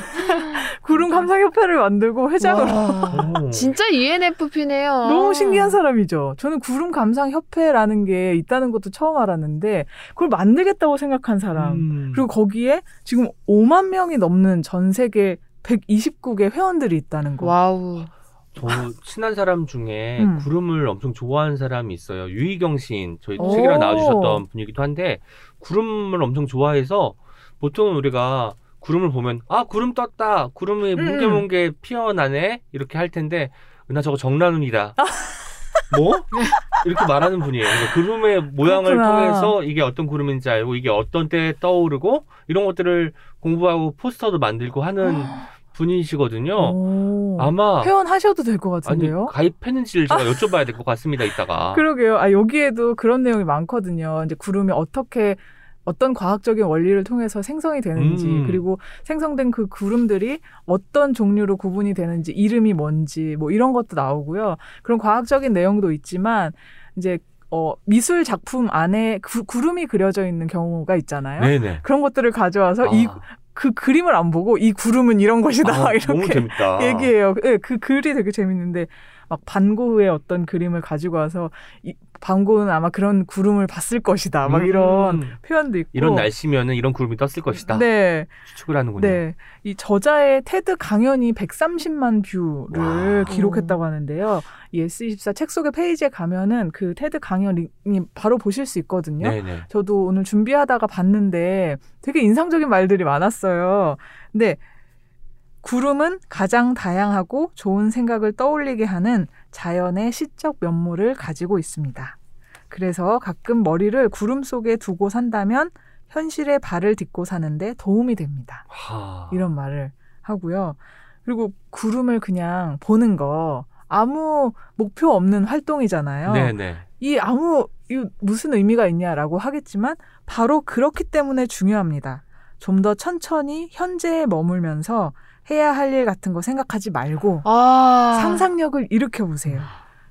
구름감상협회를 만들고 회장으로. 진짜 ENFP네요. 너무 신기한 사람이죠. 저는 구름감상협회라는 게 있다는 것도 처음 알았는데 그걸 만들겠다고 생각한 사람. 그리고 거기에 지금 5만 명이 넘는 전 세계 129개 회원들이 있다는 거. 와우. 저 친한 사람 중에 구름을 엄청 좋아하는 사람이 있어요. 유희경 시인, 저희 책이랑 나와주셨던 분이기도 한데 구름을 엄청 좋아해서 보통은 우리가 구름을 보면 아 구름 떴다, 구름이 뭉게뭉게 피어나네 이렇게 할 텐데 나 저거 정란운이다. 뭐? 이렇게 말하는 분이에요. 그러니까 구름의 모양을 그렇구나. 통해서 이게 어떤 구름인지 알고 이게 어떤 때에 떠오르고 이런 것들을 공부하고 포스터도 만들고 하는 분이시거든요. 오, 아마 회원하셔도 될 것 같은데요? 아니, 가입했는지를 제가 여쭤봐야 될 것 같습니다. 이따가. 그러게요. 아, 여기에도 그런 내용이 많거든요. 이제 구름이 어떻게 어떤 과학적인 원리를 통해서 생성이 되는지 그리고 생성된 그 구름들이 어떤 종류로 구분이 되는지 이름이 뭔지 뭐 이런 것도 나오고요. 그런 과학적인 내용도 있지만 이제 미술 작품 안에 구름이 그려져 있는 경우가 있잖아요. 네네. 그런 것들을 가져와서 그 그림을 안 보고 이 구름은 이런 것이다 이렇게 얘기해요. 네, 그 글이 되게 재밌는데 막 반고흐의 어떤 그림을 가지고 와서 반고흐는 아마 그런 구름을 봤을 것이다 막 이런 표현도 있고 이런 날씨면은 이런 구름이 떴을 것이다. 네. 추측을 하는군요. 네. 이 저자의 테드 강연이 130만 뷰를 기록했다고 하는데요. 이 S24 책 속의 페이지에 가면은 그 테드 강연이 바로 보실 수 있거든요. 네네. 저도 오늘 준비하다가 봤는데 되게 인상적인 말들이 많았어요. 근데 구름은 가장 다양하고 좋은 생각을 떠올리게 하는 자연의 시적 면모를 가지고 있습니다. 그래서 가끔 머리를 구름 속에 두고 산다면 현실에 발을 딛고 사는데 도움이 됩니다. 이런 말을 하고요. 그리고 구름을 그냥 보는 거 아무 목표 없는 활동이잖아요. 네네. 이 무슨 의미가 있냐라고 하겠지만 바로 그렇기 때문에 중요합니다. 좀 더 천천히 현재에 머물면서 해야 할 일 같은 거 생각하지 말고 상상력을 일으켜보세요.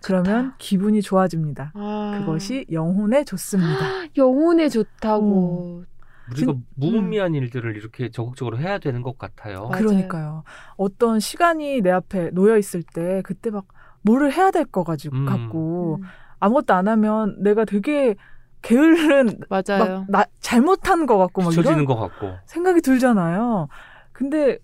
그러면 기분이 좋아집니다. 그것이 영혼에 좋습니다. 영혼에 좋다고. 우리가 무의미한 일들을 이렇게 적극적으로 해야 되는 것 같아요. 맞아요. 그러니까요. 어떤 시간이 내 앞에 놓여 있을 때 그때 막 뭐를 해야 될 것 같고 아무것도 안 하면 내가 되게 게으른, 맞아요. 잘못한 것 같고 막 이런 것 같고. 생각이 들잖아요. 근데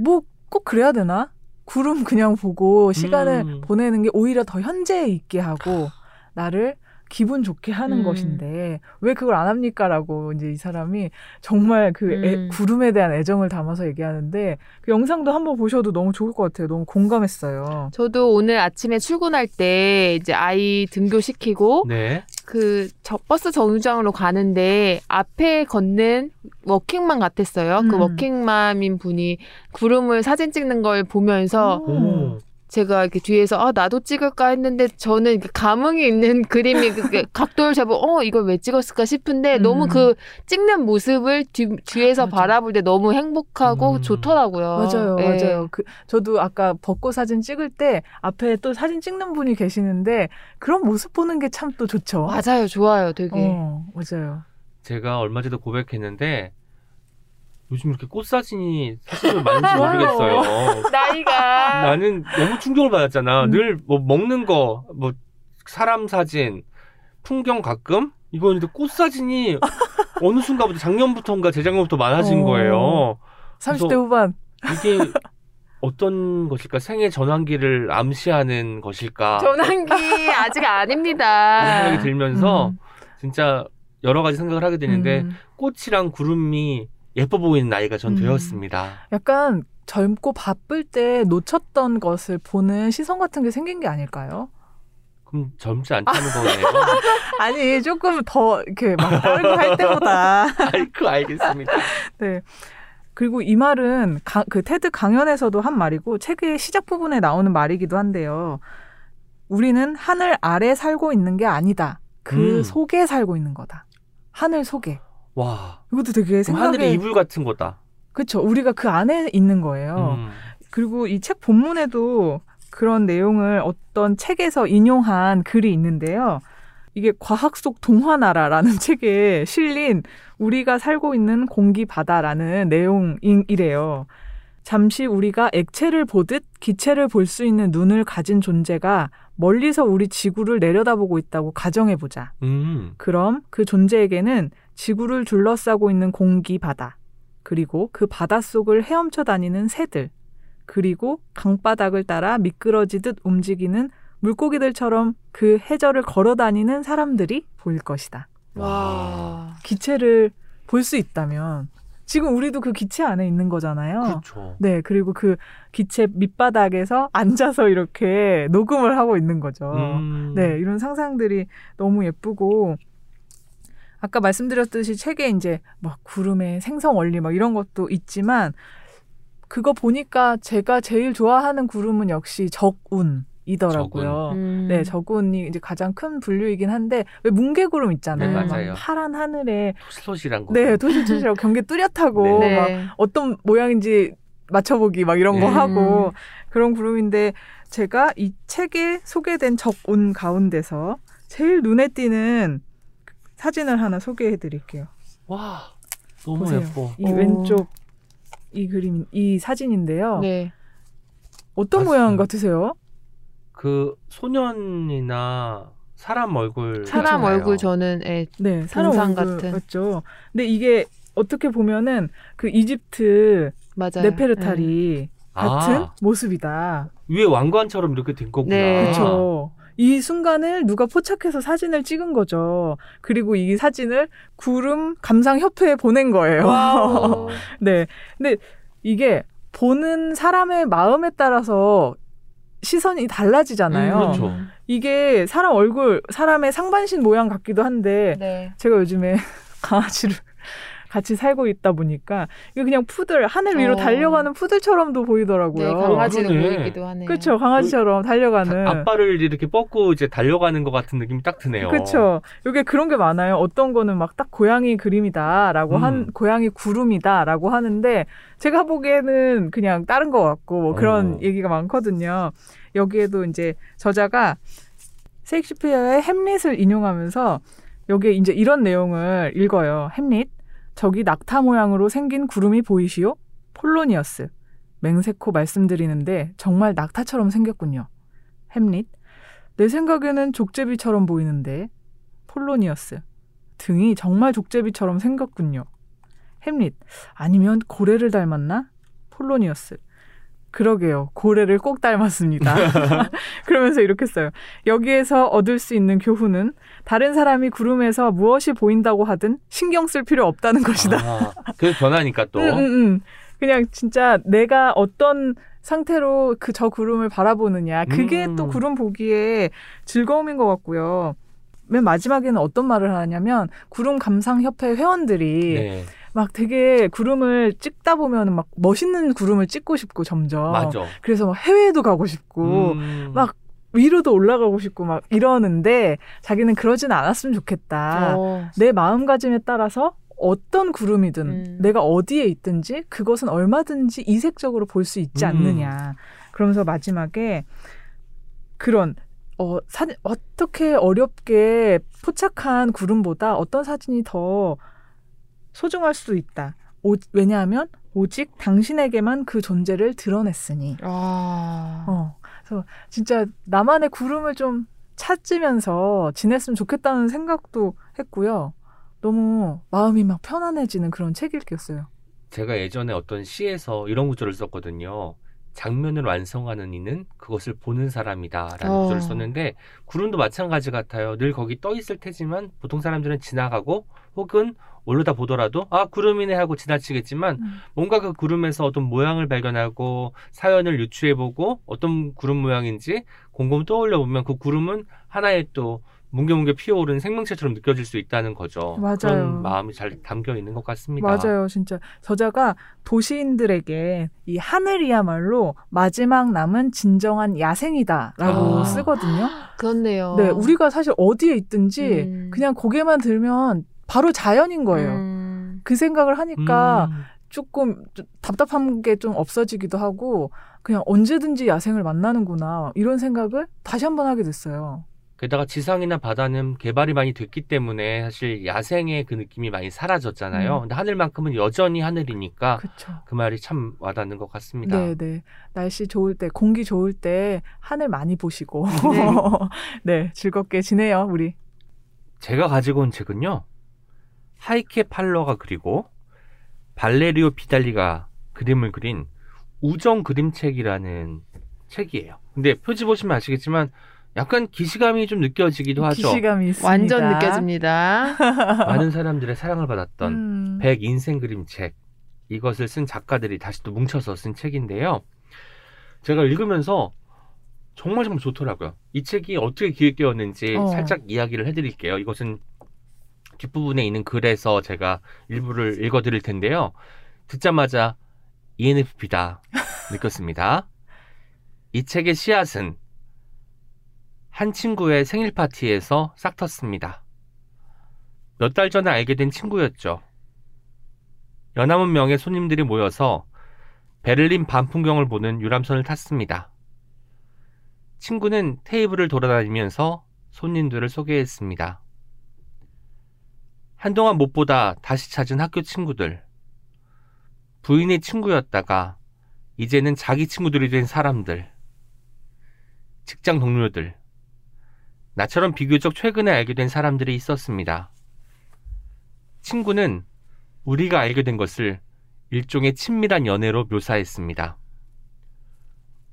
뭐 꼭 그래야 되나? 구름 그냥 보고 시간을 보내는 게 오히려 더 현재에 있게 하고 나를 기분 좋게 하는 것인데 왜 그걸 안 합니까? 라고 이제 이 사람이 정말 그 구름에 대한 애정을 담아서 얘기하는데 그 영상도 한번 보셔도 너무 좋을 것 같아요. 너무 공감했어요. 저도 오늘 아침에 출근할 때 이제 아이 등교시키고 네. 그 버스 정류장으로 가는데 앞에 걷는 워킹맘 같았어요. 그 워킹맘인 분이 구름을 사진 찍는 걸 보면서 제가 이렇게 뒤에서 나도 찍을까 했는데 저는 감흥이 있는 그림이 각도를 잡고 이걸 왜 찍었을까 싶은데 너무 그 찍는 모습을 뒤에서 바라볼 때 너무 행복하고 좋더라고요. 맞아요. 네. 맞아요. 저도 아까 벚꽃 사진 찍을 때 앞에 또 사진 찍는 분이 계시는데 그런 모습 보는 게 참 또 좋죠. 맞아요. 좋아요. 되게. 맞아요. 제가 얼마 전에도 고백했는데 요즘 이렇게 꽃사진이 사진을 많은지 모르겠어요. 나이가. 나는 너무 충격을 받았잖아. 늘 뭐 먹는 거, 뭐 사람 사진, 풍경 가끔? 이거는 꽃사진이 어느 순간부터 작년부터인가 재작년부터 많아진 거예요. 30대 후반. 이게 어떤 것일까? 생애 전환기를 암시하는 것일까? 전환기 아직 아닙니다. 그런 생각이 들면서 진짜 여러 가지 생각을 하게 되는데 꽃이랑 구름이 예뻐 보이는 나이가 전 되었습니다. 약간 젊고 바쁠 때 놓쳤던 것을 보는 시선 같은 게 생긴 게 아닐까요? 그럼 젊지 않다는 거네요. 아니 조금 더 이렇게 막 떨고 할 때보다. 아이쿠 알겠습니다. 네. 그리고 이 말은 그 테드 강연에서도 한 말이고 책의 시작 부분에 나오는 말이기도 한데요. 우리는 하늘 아래 살고 있는 게 아니다. 그 속에 살고 있는 거다. 하늘 속에. 와, 이것도 되게 하늘의 이불 같은 거다. 그렇죠. 우리가 그 안에 있는 거예요. 그리고 이 책 본문에도 그런 내용을 어떤 책에서 인용한 글이 있는데요. 이게 과학 속 동화나라라는 책에 실린 우리가 살고 있는 공기 바다라는 내용이래요. 잠시 우리가 액체를 보듯 기체를 볼 수 있는 눈을 가진 존재가 멀리서 우리 지구를 내려다보고 있다고 가정해보자. 그럼 그 존재에게는 지구를 둘러싸고 있는 공기 바다, 그리고 그 바닷속을 헤엄쳐 다니는 새들, 그리고 강바닥을 따라 미끄러지듯 움직이는 물고기들처럼 그 해저를 걸어다니는 사람들이 보일 것이다. 와. 기체를 볼 수 있다면 지금 우리도 그 기체 안에 있는 거잖아요. 그렇죠. 네, 그리고 그 기체 밑바닥에서 앉아서 이렇게 녹음을 하고 있는 거죠. 네, 이런 상상들이 너무 예쁘고, 아까 말씀드렸듯이 책에 이제 막 구름의 생성 원리 막 이런 것도 있지만, 그거 보니까 제가 제일 좋아하는 구름은 역시 적운. 이더라고요. 네, 적운이 이제 가장 큰 분류이긴 한데, 왜 뭉게구름 있잖아요. 네, 맞아요. 파란 하늘에 토실토실한 거. 네, 토실토실하고 경계 뚜렷하고 네. 막 어떤 모양인지 맞춰보기 막 이런 거 하고 그런 구름인데, 제가 이 책에 소개된 적운 가운데서 제일 눈에 띄는 사진을 하나 소개해드릴게요. 와, 너무 보세요. 예뻐. 이 왼쪽 이 그림, 이 사진인데요. 네. 어떤 모양 같으세요? 그 소년이나 사람 얼굴. 사람 같잖아요. 얼굴 저는 네, 사람 얼굴 같은. 맞죠. 근데 이게 어떻게 보면은 그 이집트 맞아요. 네페르타리 같은 모습이다. 위에 왕관처럼 이렇게 된 거구나. 네. 그렇죠. 이 순간을 누가 포착해서 사진을 찍은 거죠. 그리고 이 사진을 구름감상협회에 보낸 거예요. 네. 근데 이게 보는 사람의 마음에 따라서 시선이 달라지잖아요. 그렇죠. 이게 사람 얼굴, 사람의 상반신 모양 같기도 한데 네. 제가 요즘에 강아지를 같이 살고 있다 보니까 이게 그냥 푸들, 하늘 위로 달려가는 푸들처럼도 보이더라고요. 네, 강아지는 보이기도 하네요. 그렇죠. 강아지처럼 달려가는. 앞발을 이렇게 뻗고 이제 달려가는 것 같은 느낌이 딱 드네요. 그렇죠. 이게 그런 게 많아요. 어떤 거는 막 딱 고양이 그림이다라고 한, 고양이 구름이다라고 하는데 제가 보기에는 그냥 다른 것 같고 뭐 그런 얘기가 많거든요. 여기에도 이제 저자가 셰익스피어의 햄릿을 인용하면서 여기에 이제 이런 내용을 읽어요. 햄릿. 저기 낙타 모양으로 생긴 구름이 보이시오? 폴로니어스. 맹세코 말씀드리는데 정말 낙타처럼 생겼군요. 햄릿. 내 생각에는 족제비처럼 보이는데. 폴로니어스. 등이 정말 족제비처럼 생겼군요. 햄릿. 아니면 고래를 닮았나? 폴로니어스. 그러게요. 고래를 꼭 닮았습니다. 그러면서 이렇게 써요. 여기에서 얻을 수 있는 교훈은 다른 사람이 구름에서 무엇이 보인다고 하든 신경 쓸 필요 없다는 것이다. 아, 그래서 변하니까 또. 그냥 진짜 내가 어떤 상태로 그 저 구름을 바라보느냐. 그게 또 구름 보기에 즐거움인 것 같고요. 맨 마지막에는 어떤 말을 하냐면 구름감상협회 회원들이 네. 막 되게 구름을 찍다 보면 막 멋있는 구름을 찍고 싶고 점점. 맞아. 그래서 막 해외에도 가고 싶고 막 위로도 올라가고 싶고 막 이러는데 자기는 그러진 않았으면 좋겠다. 내 마음가짐에 따라서 어떤 구름이든 내가 어디에 있든지 그것은 얼마든지 이색적으로 볼 수 있지 않느냐. 그러면서 마지막에 그런 어떻게 어렵게 포착한 구름보다 어떤 사진이 더 소중할 수도 있다. 왜냐하면 오직 당신에게만 그 존재를 드러냈으니. 그래서 진짜 나만의 구름을 좀 찾으면서 지냈으면 좋겠다는 생각도 했고요. 너무 마음이 막 편안해지는 그런 책 읽기였어요. 제가 예전에 어떤 시에서 이런 구절을 썼거든요. 장면을 완성하는 이는 그것을 보는 사람이다 라는 구절을 썼는데, 구름도 마찬가지 같아요. 늘 거기 떠 있을 테지만 보통 사람들은 지나가고 혹은 올려다 보더라도 아 구름이네 하고 지나치겠지만 뭔가 그 구름에서 어떤 모양을 발견하고 사연을 유추해보고 어떤 구름 모양인지 곰곰 떠올려보면 그 구름은 하나의 또 뭉게뭉게 피어오르는 생명체처럼 느껴질 수 있다는 거죠. 맞아요. 그런 마음이 잘 담겨있는 것 같습니다. 맞아요. 진짜 저자가 도시인들에게 이 하늘이야말로 마지막 남은 진정한 야생이다 라고 쓰거든요. 그렇네요. 네, 우리가 사실 어디에 있든지 그냥 고개만 들면 바로 자연인 거예요. 그 생각을 하니까 조금 답답한 게 좀 없어지기도 하고 그냥 언제든지 야생을 만나는구나 이런 생각을 다시 한번 하게 됐어요. 게다가 지상이나 바다는 개발이 많이 됐기 때문에 사실 야생의 그 느낌이 많이 사라졌잖아요. 근데 하늘만큼은 여전히 하늘이니까 그쵸. 그 말이 참 와닿는 것 같습니다. 네네. 날씨 좋을 때, 공기 좋을 때 하늘 많이 보시고 네. 네, 즐겁게 지내요, 우리. 제가 가지고 온 책은요. 하이케 팔러가 그리고 발레리오 피달리가 그림을 그린 우정 그림책이라는 책이에요. 근데 표지 보시면 아시겠지만 약간 기시감이 좀 느껴지기도 하죠. 기시감이 있습니다. 완전 느껴집니다. 많은 사람들의 사랑을 받았던 백 인생 그림책. 이것을 쓴 작가들이 다시 또 뭉쳐서 쓴 책인데요. 제가 읽으면서 정말 정말 좋더라고요. 이 책이 어떻게 기획되었는지 살짝 이야기를 해드릴게요. 이것은 뒷부분에 있는 글에서 제가 일부를 읽어드릴 텐데요. 듣자마자 ENFP다 느꼈습니다. 이 책의 씨앗은 한 친구의 생일 파티에서 싹텄습니다. 몇 달 전에 알게 된 친구였죠. 여남은 명의 손님들이 모여서 베를린 밤 풍경을 보는 유람선을 탔습니다. 친구는 테이블을 돌아다니면서 손님들을 소개했습니다. 한동안 못 보다 다시 찾은 학교 친구들. 부인의 친구였다가 이제는 자기 친구들이 된 사람들. 직장 동료들. 나처럼 비교적 최근에 알게 된 사람들이 있었습니다. 친구는 우리가 알게 된 것을 일종의 친밀한 연애로 묘사했습니다.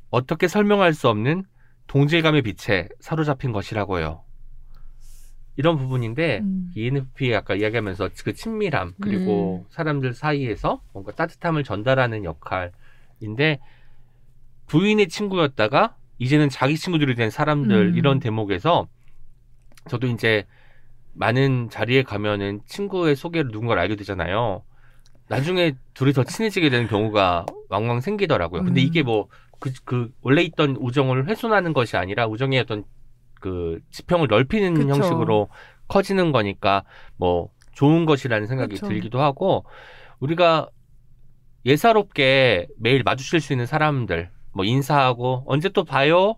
어떻게 설명할 수 없는 동질감의 빛에 사로잡힌 것이라고요. 이런 부분인데 ENFP 아까 이야기하면서 그 친밀함 그리고 사람들 사이에서 뭔가 따뜻함을 전달하는 역할인데 부인의 친구였다가 이제는 자기 친구들이 된 사람들 이런 대목에서 저도 이제 많은 자리에 가면은 친구의 소개로 누군가를 알게 되잖아요. 나중에 둘이 더 친해지게 되는 경우가 왕왕 생기더라고요. 근데 이게 뭐 그 원래 있던 우정을 훼손하는 것이 아니라 우정의 어떤 그 지평을 넓히는 그쵸. 형식으로 커지는 거니까 뭐 좋은 것이라는 생각이 그쵸. 들기도 하고 우리가 예사롭게 매일 마주칠 수 있는 사람들 뭐 인사하고 언제 또 봐요?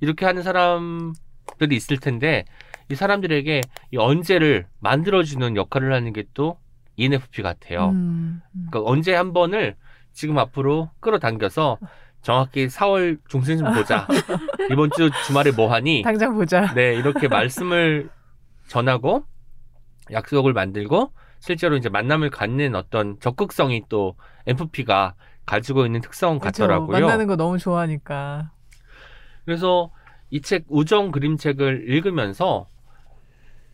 이렇게 하는 사람들이 있을 텐데 이 사람들에게 이 언제를 만들어주는 역할을 하는 게 또 ENFP 같아요. 그러니까 언제 한 번을 지금 앞으로 끌어당겨서 정확히 4월 중순쯤 보자. 이번 주 주말에 뭐 하니? 당장 보자. 네, 이렇게 말씀을 전하고 약속을 만들고 실제로 이제 만남을 갖는 어떤 적극성이 또 NFP가 가지고 있는 특성 그렇죠. 같더라고요. 만나는 거 너무 좋아하니까. 그래서 이 책 우정 그림책을 읽으면서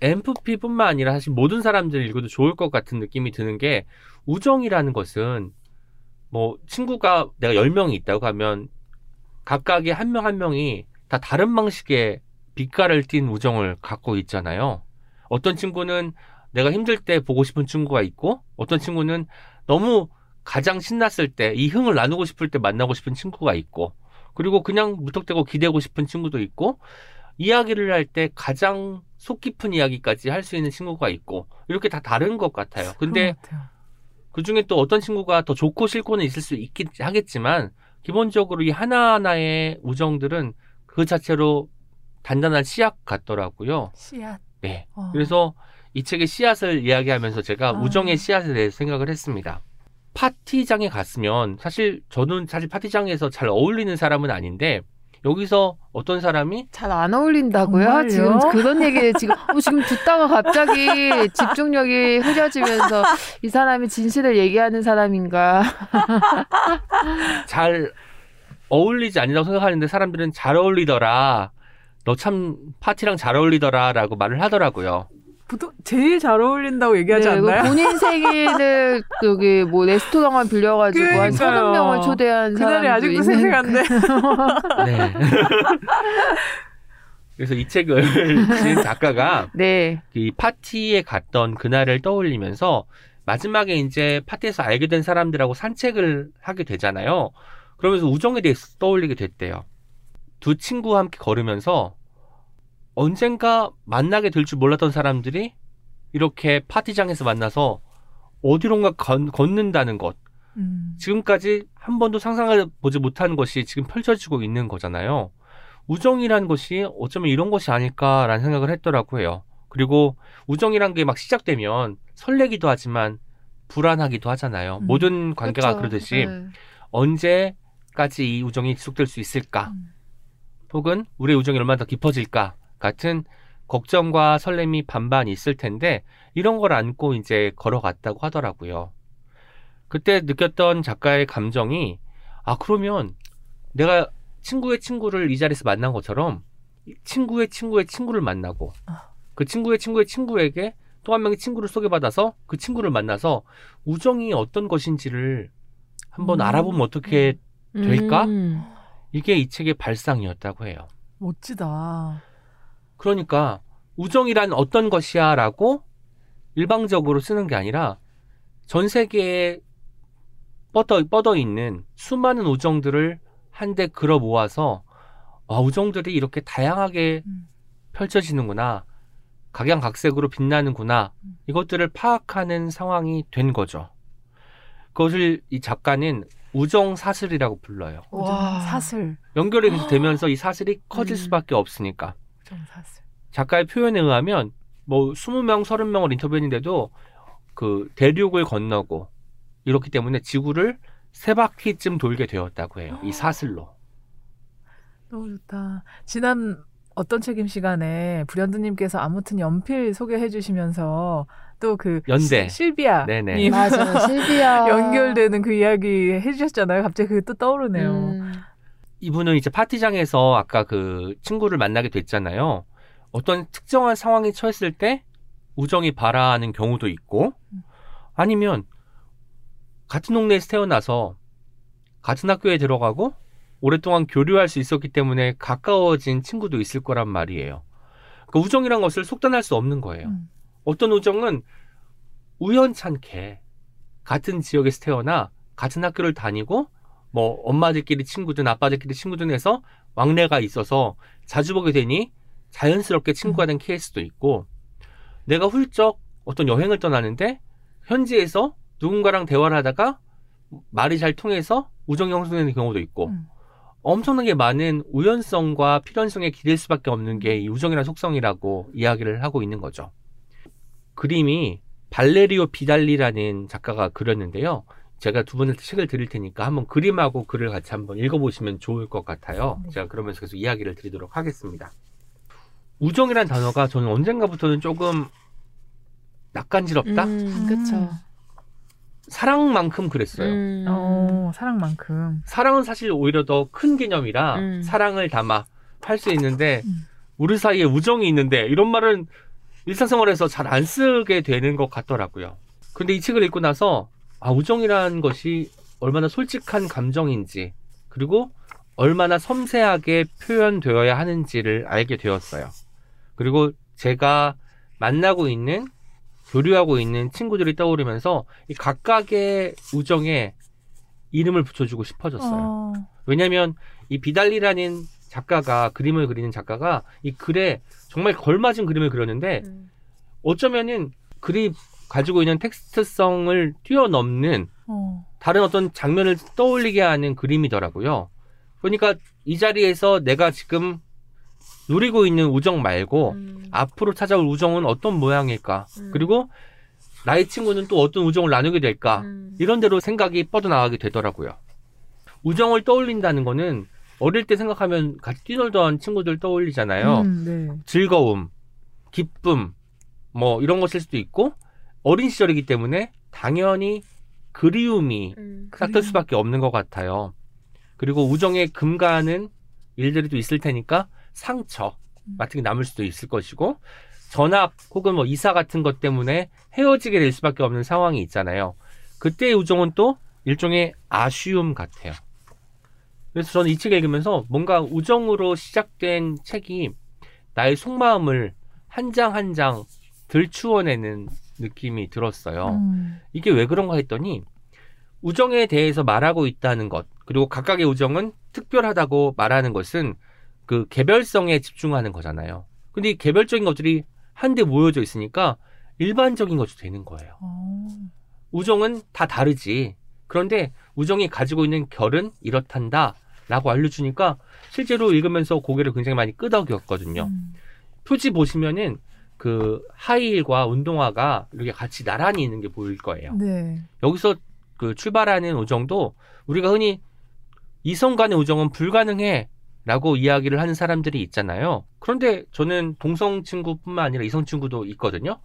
NFP뿐만 아니라 사실 모든 사람들이 읽어도 좋을 것 같은 느낌이 드는 게 우정이라는 것은 뭐 친구가 내가 10명이 있다고 하면 각각의 한 명 한 명이 다 다른 방식의 빛깔을 띤 우정을 갖고 있잖아요. 어떤 친구는 내가 힘들 때 보고 싶은 친구가 있고 어떤 친구는 너무 가장 신났을 때 이 흥을 나누고 싶을 때 만나고 싶은 친구가 있고 그리고 그냥 무턱대고 기대고 싶은 친구도 있고 이야기를 할 때 가장 속 깊은 이야기까지 할 수 있는 친구가 있고 이렇게 다 다른 것 같아요. 근데 그중에 또 어떤 친구가 더 좋고 싫고는 있을 수 있긴 하겠지만 기본적으로 이 하나하나의 우정들은 그 자체로 단단한 씨앗 같더라고요. 씨앗. 네. 그래서 이 책의 씨앗을 이야기하면서 제가 우정의 씨앗에 대해서 생각을 했습니다. 파티장에 갔으면 사실 저는 사실 파티장에서 잘 어울리는 사람은 아닌데 여기서 어떤 사람이 잘 안 어울린다고요? 정말요? 지금 그런 얘기를 지금 듣다가 갑자기 집중력이 흐려지면서 이 사람이 진실을 얘기하는 사람인가? 잘 어울리지 않는다고 생각하는데 사람들은 잘 어울리더라. 너 참 파티랑 잘 어울리더라라고 말을 하더라고요. 보통 제일 잘 어울린다고 얘기하지 않나요? 본인 생일을 여기 뭐 레스토랑을 빌려가지고 그러니까요. 한 30명을 초대한 사람도 그날이 아직도 있는... 생생한데. 네. 그래서 이 책을 지은 작가가 네. 이 파티에 갔던 그날을 떠올리면서 마지막에 이제 파티에서 알게 된 사람들하고 산책을 하게 되잖아요. 그러면서 우정에 대해서 떠올리게 됐대요. 두 친구와 함께 걸으면서 언젠가 만나게 될 줄 몰랐던 사람들이 이렇게 파티장에서 만나서 어디론가 걷는다는 것 지금까지 한 번도 상상해보지 못한 것이 지금 펼쳐지고 있는 거잖아요. 우정이라는 것이 어쩌면 이런 것이 아닐까라는 생각을 했더라고요. 그리고 우정이란 게 막 시작되면 설레기도 하지만 불안하기도 하잖아요. 모든 관계가 그쵸. 그러듯이 네. 언제까지 이 우정이 지속될 수 있을까? 혹은 우리의 우정이 얼마나 더 깊어질까? 같은 걱정과 설렘이 반반 있을 텐데 이런 걸 안고 이제 걸어갔다고 하더라고요. 그때 느꼈던 작가의 감정이 아 그러면 내가 친구의 친구를 이 자리에서 만난 것처럼 친구의 친구의 친구를 만나고 그 친구의 친구의 친구에게 또 한 명의 친구를 소개받아서 그 친구를 만나서 우정이 어떤 것인지를 한번 알아보면 어떻게 될까? 이게 이 책의 발상이었다고 해요. 멋지다. 그러니까 우정이란 어떤 것이야 라고 일방적으로 쓰는 게 아니라 전 세계에 뻗어 있는 수많은 우정들을 한데 걸어 모아서 아, 우정들이 이렇게 다양하게 펼쳐지는구나. 각양각색으로 빛나는구나. 이것들을 파악하는 상황이 된 거죠. 그것을 이 작가는 우정사슬이라고 불러요. 우정사슬. 연결이 계속 되면서 이 사슬이 커질 수밖에 없으니까. 우정사슬. 작가의 표현에 의하면 뭐 20명, 30명을 인터뷰했는데도 그 대륙을 건너고 이렇기 때문에 지구를 3바퀴쯤 돌게 되었다고 해요. 이 사슬로. 너무 좋다. 지난 어떤 책임 시간에 불현듯님께서 아무튼 연필 소개해 주시면서 또 그 연대 실비아님 맞아요. 실비아 연결되는 그 이야기 해주셨잖아요. 갑자기 그게 또 떠오르네요. 이분은 이제 파티장에서 아까 그 친구를 만나게 됐잖아요. 어떤 특정한 상황에 처했을 때 우정이 발화하는 경우도 있고 아니면 같은 동네에서 태어나서 같은 학교에 들어가고 오랫동안 교류할 수 있었기 때문에 가까워진 친구도 있을 거란 말이에요. 그러니까 우정이란 것을 속단할 수 없는 거예요. 어떤 우정은 우연찮게 같은 지역에서 태어나 같은 학교를 다니고 뭐 엄마들끼리 친구든 아빠들끼리 친구든 해서 왕래가 있어서 자주 보게 되니 자연스럽게 친구가 된 케이스도 있고 내가 훌쩍 어떤 여행을 떠나는데 현지에서 누군가랑 대화를 하다가 말이 잘 통해서 우정이 형성되는 경우도 있고 엄청나게 많은 우연성과 필연성에 기댈 수밖에 없는 게 이 우정이라는 속성이라고 이야기를 하고 있는 거죠. 그림이 발레리오 비달리라는 작가가 그렸는데요. 제가 두 분한테 책을 드릴 테니까 한번 그림하고 글을 같이 한번 읽어보시면 좋을 것 같아요. 제가 그러면서 계속 이야기를 드리도록 하겠습니다. 우정이라는 단어가 저는 언젠가부터는 조금 낯간지럽다? 그렇죠. 사랑만큼 그랬어요. 사랑만큼. 사랑은 사실 오히려 더 큰 개념이라 사랑을 담아 할 수 있는데 우리 사이에 우정이 있는데 이런 말은 일상생활에서 잘 안 쓰게 되는 것 같더라고요. 근데 이 책을 읽고 나서 아 우정이라는 것이 얼마나 솔직한 감정인지 그리고 얼마나 섬세하게 표현되어야 하는지를 알게 되었어요. 그리고 제가 만나고 있는 교류하고 있는 친구들이 떠오르면서 이 각각의 우정에 이름을 붙여주고 싶어졌어요. 왜냐하면 이 비달리라는 작가가 그림을 그리는 작가가 이 글에 정말 걸맞은 그림을 그렸는데 어쩌면은 글이 가지고 있는 텍스트성을 뛰어넘는 다른 어떤 장면을 떠올리게 하는 그림이더라고요. 그러니까 이 자리에서 내가 지금 누리고 있는 우정 말고 앞으로 찾아올 우정은 어떤 모양일까? 그리고 나의 친구는 또 어떤 우정을 나누게 될까? 이런 대로 생각이 뻗어나가게 되더라고요. 우정을 떠올린다는 거는 어릴 때 생각하면 같이 뛰놀던 친구들 떠올리잖아요. 네. 즐거움, 기쁨 뭐 이런 것일 수도 있고 어린 시절이기 때문에 당연히 그리움이 싹들 수밖에 없는 것 같아요. 그리고 우정에 금가는 일들이 또 있을 테니까 상처 같은 게 남을 수도 있을 것이고 전학 혹은 뭐 이사 같은 것 때문에 헤어지게 될 수밖에 없는 상황이 있잖아요. 그때의 우정은 또 일종의 아쉬움 같아요. 그래서 저는 이 책을 읽으면서 뭔가 우정으로 시작된 책이 나의 속마음을 한 장 한 장 들추어내는 느낌이 들었어요. 이게 왜 그런가 했더니 우정에 대해서 말하고 있다는 것 그리고 각각의 우정은 특별하다고 말하는 것은 그 개별성에 집중하는 거잖아요. 근데 이 개별적인 것들이 한데 모여져 있으니까 일반적인 것이 되는 거예요. 우정은 다 다르지. 그런데 우정이 가지고 있는 결은 이렇단다 라고 알려주니까 실제로 읽으면서 고개를 굉장히 많이 끄덕였거든요. 표지 보시면은 그 하이힐과 운동화가 이렇게 같이 나란히 있는 게 보일 거예요. 네. 여기서 그 출발하는 우정도 우리가 흔히 이성 간의 우정은 불가능해 라고 이야기를 하는 사람들이 있잖아요. 그런데 저는 동성 친구뿐만 아니라 이성 친구도 있거든요.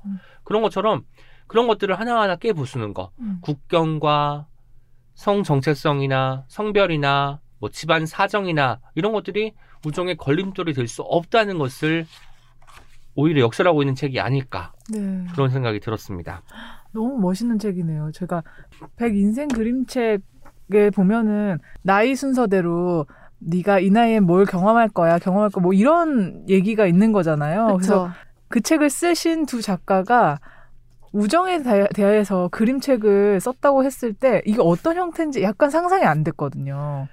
그런 것처럼 그런 것들을 하나하나 깨부수는 거. 국경과 성 정체성이나 성별이나 뭐 집안 사정이나 이런 것들이 우정의 걸림돌이 될 수 없다는 것을 오히려 역설하고 있는 책이 아닐까. 네. 그런 생각이 들었습니다. 너무 멋있는 책이네요. 제가 백 인생 그림책에 보면은 나이 순서대로 네가 이 나이에 뭘 경험할 거야, 경험할 거 뭐 이런 얘기가 있는 거잖아요. 그쵸. 그래서 그 책을 쓰신 두 작가가 우정에 대해서 그림책을 썼다고 했을 때 이게 어떤 형태인지 약간 상상이 안 됐거든요.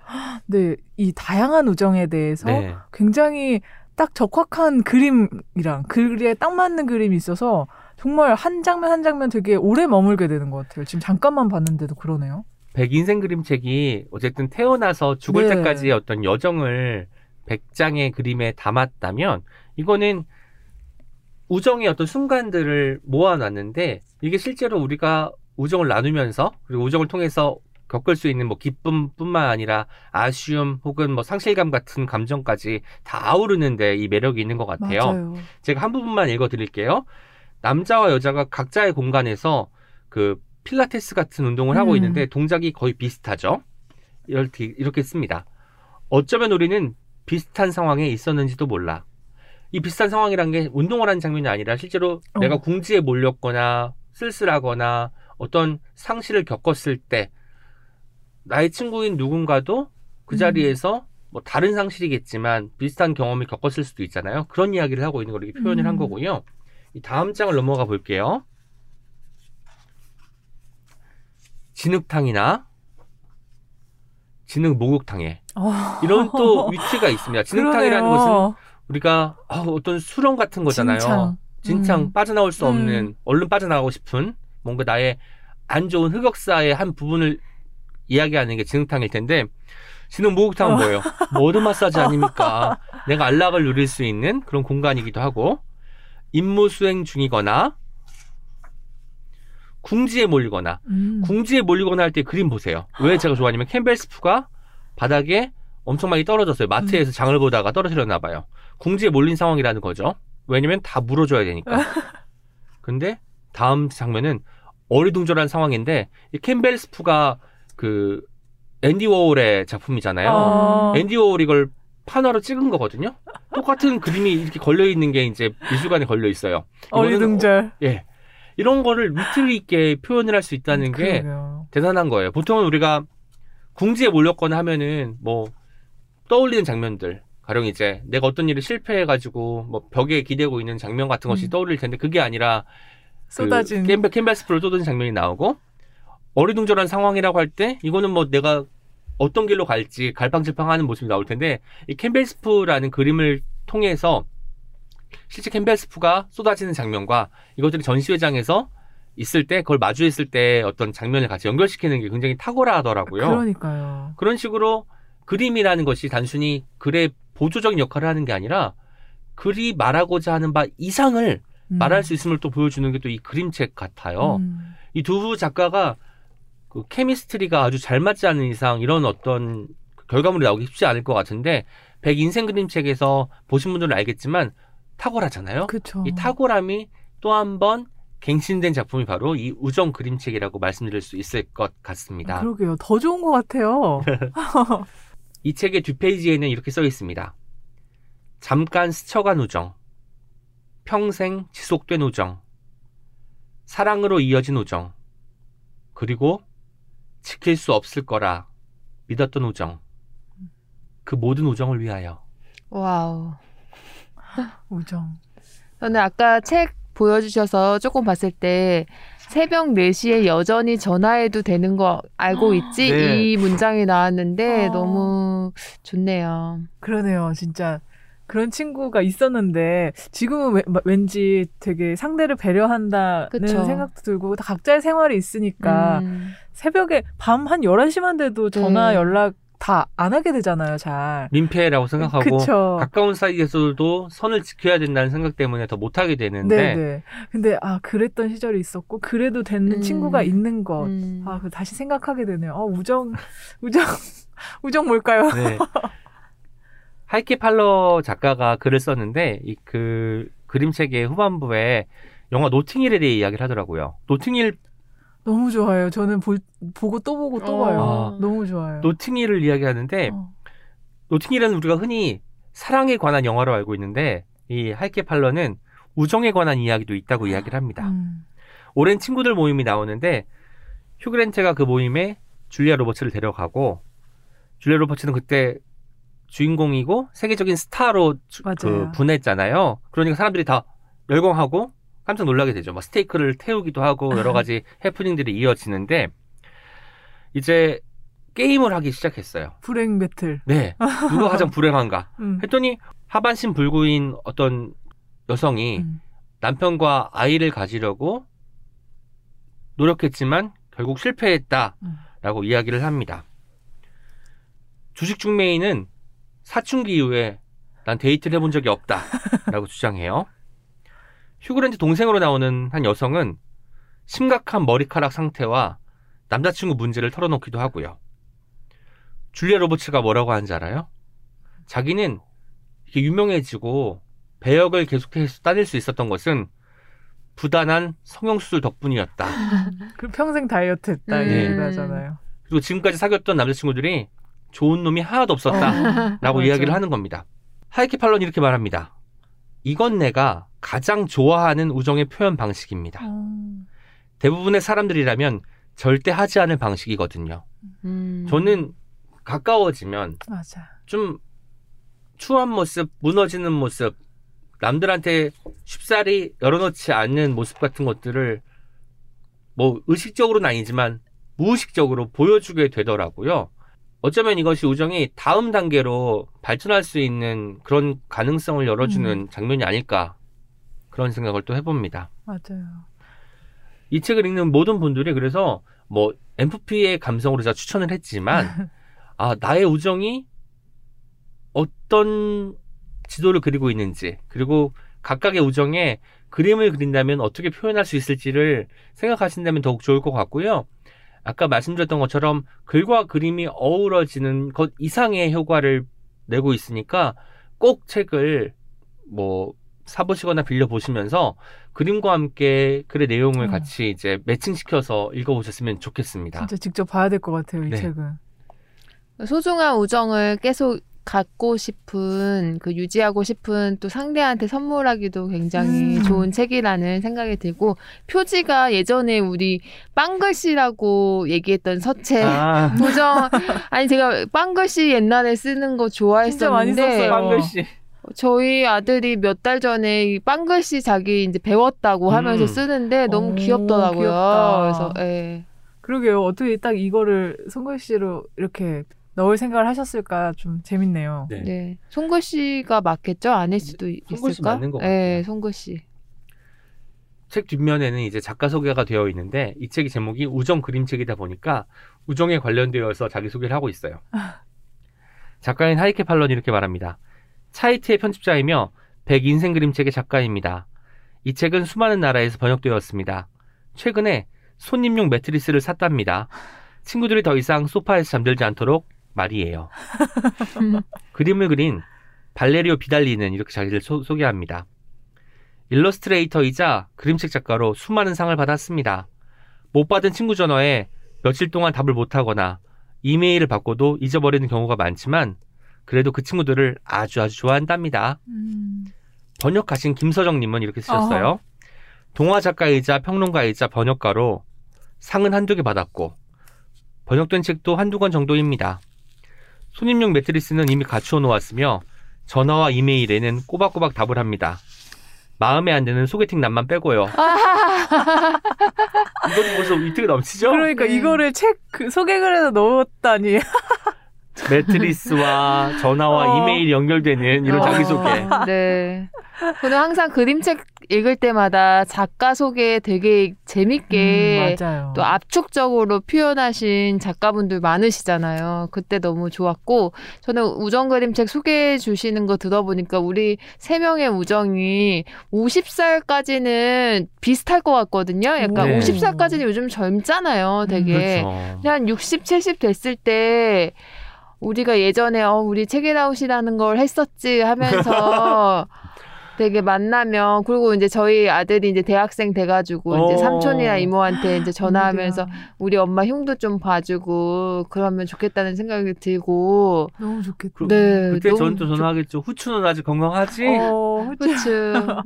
근데 이 다양한 우정에 대해서 네. 굉장히 딱 적확한 그림이랑 글에 딱 맞는 그림이 있어서 정말 한 장면 한 장면 되게 오래 머물게 되는 것 같아요. 지금 잠깐만 봤는데도 그러네요. 백 인생 그림책이 어쨌든 태어나서 죽을 네. 때까지의 어떤 여정을 100장의 그림에 담았다면 이거는 우정의 어떤 순간들을 모아놨는데 이게 실제로 우리가 우정을 나누면서 그리고 우정을 통해서 겪을 수 있는 뭐 기쁨뿐만 아니라 아쉬움 혹은 뭐 상실감 같은 감정까지 다 아우르는데 이 매력이 있는 것 같아요. 맞아요. 제가 한 부분만 읽어드릴게요. 남자와 여자가 각자의 공간에서 그 필라테스 같은 운동을 하고 있는데 동작이 거의 비슷하죠. 이렇게 씁니다. 어쩌면 우리는 비슷한 상황에 있었는지도 몰라. 이 비슷한 상황이란 게 운동을 하는 장면이 아니라 실제로 내가 궁지에 몰렸거나 쓸쓸하거나 어떤 상실을 겪었을 때 나의 친구인 누군가도 그 자리에서 뭐 다른 상실이겠지만 비슷한 경험을 겪었을 수도 있잖아요. 그런 이야기를 하고 있는 걸 이렇게 표현을 한 거고요. 이 다음 장을 넘어가 볼게요. 진흙탕이나 진흙 목욕탕에 이런 또 위치가 있습니다. 진흙탕이라는 것은 우리가 어떤 수렁 같은 거잖아요. 진창 빠져나올 수 없는 얼른 빠져나가고 싶은 뭔가 나의 안 좋은 흑역사의 한 부분을 이야기하는 게 진흙탕일 텐데 진흙 목욕탕은 뭐예요? 머드 마사지 아닙니까? 내가 안락을 누릴 수 있는 그런 공간이기도 하고 임무 수행 중이거나 궁지에 몰리거나 궁지에 몰리거나 할 때 그림 보세요. 왜 제가 좋아하냐면 캠벨 스프가 바닥에 엄청 많이 떨어졌어요. 마트에서 장을 보다가 떨어뜨렸나 봐요. 궁지에 몰린 상황이라는 거죠. 왜냐면 다 물어줘야 되니까. 근데 다음 장면은 어리둥절한 상황인데 이 캠벨 스프가 그 앤디 워홀의 작품이잖아요. 앤디 워홀이 이걸 판화로 찍은 거거든요. 똑같은 그림이 이렇게 걸려있는 게 이제 미술관에 걸려있어요. 어리둥절. 예. 이런 거를 위트 있게 표현을 할 수 있다는 게 그러게요. 대단한 거예요. 보통은 우리가 궁지에 몰렸거나 하면은 뭐 떠올리는 장면들 가령 이제 내가 어떤 일을 실패해가지고 뭐 벽에 기대고 있는 장면 같은 것이 떠올릴 텐데 그게 아니라 쏟아진 그 캔버스프로 쏟은 장면이 나오고 어리둥절한 상황이라고 할 때 이거는 뭐 내가 어떤 길로 갈지 갈팡질팡하는 모습이 나올 텐데 이 캔버스프라는 그림을 통해서 실제 캠벨스프가 쏟아지는 장면과 이것들이 전시회장에서 있을 때 그걸 마주했을 때 어떤 장면을 같이 연결시키는 게 굉장히 탁월하더라고요. 그러니까요. 그런 식으로 그림이라는 것이 단순히 글의 보조적인 역할을 하는 게 아니라 글이 말하고자 하는 바 이상을 말할 수 있음을 또 보여주는 게 또 이 그림책 같아요. 이 두 작가가 그 케미스트리가 아주 잘 맞지 않은 이상 이런 어떤 결과물이 나오기 쉽지 않을 것 같은데 백 인생 그림책에서 보신 분들은 알겠지만 탁월하잖아요. 그쵸. 이 탁월함이 또 한 번 갱신된 작품이 바로 이 우정 그림책이라고 말씀드릴 수 있을 것 같습니다. 그러게요. 더 좋은 것 같아요. 이 책의 뒷페이지에는 이렇게 써 있습니다. 잠깐 스쳐간 우정, 평생 지속된 우정, 사랑으로 이어진 우정, 그리고 지킬 수 없을 거라 믿었던 우정, 그 모든 우정을 위하여. 와우. 우정. 저는 아까 책 보여주셔서 조금 봤을 때 새벽 4시에 여전히 전화해도 되는 거 알고 있지? 네. 이 문장이 나왔는데 너무 좋네요. 그러네요. 진짜 그런 친구가 있었는데 지금은 왠지 되게 상대를 배려한다는 그쵸. 생각도 들고 다 각자의 생활이 있으니까 새벽에 밤 한 11시만 돼도 전화 연락 다 안 하게 되잖아요, 잘. 민폐라고 생각하고 그쵸. 가까운 사이에서도 선을 지켜야 된다는 생각 때문에 더 못하게 되는데 네네. 근데 아 그랬던 시절이 있었고 그래도 되는 친구가 있는 것 아, 다시 생각하게 되네요. 우정 뭘까요? 네. 하이케 팔러 작가가 글을 썼는데 이 그 그림책의 후반부에 영화 노팅힐에 대해 이야기를 하더라고요. 노팅힐 너무 좋아요. 저는 보고 또 보고 또 봐요. 너무 좋아요. 노팅힐을 이야기하는데 노팅힐은 우리가 흔히 사랑에 관한 영화로 알고 있는데 이 하이케 팔러는 우정에 관한 이야기도 있다고 이야기를 합니다. 오랜 친구들 모임이 나오는데 휴 그랜트가 그 모임에 줄리아 로버츠를 데려가고 줄리아 로버츠는 그때 주인공이고 세계적인 스타로 그 분했잖아요. 그러니까 사람들이 다 열광하고 깜짝 놀라게 되죠. 막 스테이크를 태우기도 하고 여러 가지 해프닝들이 이어지는데 이제 게임을 하기 시작했어요. 불행 배틀. 네. 누가 가장 불행한가 했더니 하반신 불구인 어떤 여성이 남편과 아이를 가지려고 노력했지만 결국 실패했다라고 이야기를 합니다. 주식 중매인은 사춘기 이후에 난 데이트를 해본 적이 없다라고 주장해요. 휴 그랜트 동생으로 나오는 한 여성은 심각한 머리카락 상태와 남자친구 문제를 털어놓기도 하고요. 줄리아 로버츠가 뭐라고 하는지 알아요? 자기는 이렇게 유명해지고 배역을 계속해서 따낼 수 있었던 것은 부단한 성형수술 덕분이었다. 그럼 평생 다이어트 했다 이런 거잖아요. 그리고 지금까지 사귀었던 남자친구들이 좋은 놈이 하나도 없었다라고 이야기를 하는 겁니다. 하이케 팔러는 이렇게 말합니다. 이건 내가 가장 좋아하는 우정의 표현 방식입니다. 대부분의 사람들이라면 절대 하지 않을 방식이거든요. 저는 가까워지면 맞아. 좀 추한 모습, 무너지는 모습, 남들한테 쉽사리 열어놓지 않는 모습 같은 것들을 뭐 의식적으로는 아니지만 무의식적으로 보여주게 되더라고요. 어쩌면 이것이 우정이 다음 단계로 발전할 수 있는 그런 가능성을 열어주는 장면이 아닐까 그런 생각을 또 해봅니다. 맞아요. 이 책을 읽는 모든 분들이 그래서 뭐 MFP의 감성으로 제가 추천을 했지만 아 나의 우정이 어떤 지도를 그리고 있는지 그리고 각각의 우정에 그림을 그린다면 어떻게 표현할 수 있을지를 생각하신다면 더욱 좋을 것 같고요. 아까 말씀드렸던 것처럼 글과 그림이 어우러지는 것 이상의 효과를 내고 있으니까 꼭 책을 뭐 사보시거나 빌려보시면서 그림과 함께 글의 내용을 같이 이제 매칭시켜서 읽어보셨으면 좋겠습니다. 진짜 직접 봐야 될 것 같아요. 이 책은. 소중한 우정을 계속 갖고 싶은 그 유지하고 싶은 또 상대한테 선물하기도 굉장히 좋은 책이라는 생각이 들고 표지가 예전에 우리 빵글씨라고 얘기했던 서체 우정 아니 제가 빵글씨 옛날에 쓰는 거 좋아했었는데 진짜 많이 썼어요. 빵글씨. 저희 아들이 몇 달 전에 이 빵글씨 자기 이제 배웠다고 하면서 쓰는데 너무 귀엽더라고요. 귀엽다. 그래서 예. 그러게요. 어떻게 딱 이거를 손글씨로 이렇게 넣을 생각을 하셨을까 좀 재밌네요. 네. 네. 손글씨가 맞겠죠? 아닐 수도 있을까? 손글씨 맞는 것 같아요. 네, 손글씨. 책 뒷면에는 이제 작가 소개가 되어 있는데 이 책의 제목이 우정 그림책이다 보니까 우정에 관련되어서 자기소개를 하고 있어요. 작가인 하이케 팔러는 이렇게 말합니다. 차이트의 편집자이며 백 인생 그림책의 작가입니다. 이 책은 수많은 나라에서 번역되었습니다. 최근에 손님용 매트리스를 샀답니다. 친구들이 더 이상 소파에서 잠들지 않도록 말이에요. 그림을 그린 발레리오 비달리는 이렇게 자기를 소개합니다. 일러스트레이터이자 그림책 작가로 수많은 상을 받았습니다. 못 받은 친구 전화에 며칠 동안 답을 못하거나 이메일을 받고도 잊어버리는 경우가 많지만 그래도 그 친구들을 아주 아주 좋아한답니다. 번역하신 김서정님은 이렇게 쓰셨어요. 동화 작가이자 평론가이자 번역가로 상은 한두 개 받았고 번역된 책도 한두 권 정도입니다. 손님용 매트리스는 이미 갖추어 놓았으며 전화와 이메일에는 꼬박꼬박 답을 합니다. 마음에 안 드는 소개팅 남만 빼고요. 이것도 벌써 이틀이 넘치죠? 그러니까 이거를 책 소개글에다 넣었다니. 매트리스와 전화와 이메일 연결되는 이런 자기소개. 네. 저는 항상 그림책 읽을 때마다 작가 소개 되게 재밌게 또 압축적으로 표현하신 작가분들 많으시잖아요. 그때 너무 좋았고, 저는 우정 그림책 소개해 주시는 거 들어보니까 우리 세 명의 우정이 50살까지는 비슷할 것 같거든요. 약간 네. 50살까지는 요즘 젊잖아요. 되게. 그렇죠. 한 60, 70 됐을 때 우리가 예전에 우리 책이라웃이라는 걸 했었지 하면서 되게 만나면, 그리고 이제 저희 아들이 이제 대학생 돼가지고 이제 삼촌이나 이모한테 이제 전화하면서 우리 엄마 흉도 좀 봐주고 그러면 좋겠다는 생각이 들고. 너무 좋겠다. 네, 그때 저는 또 전화하겠죠. 후추는 아직 건강하지? 후추.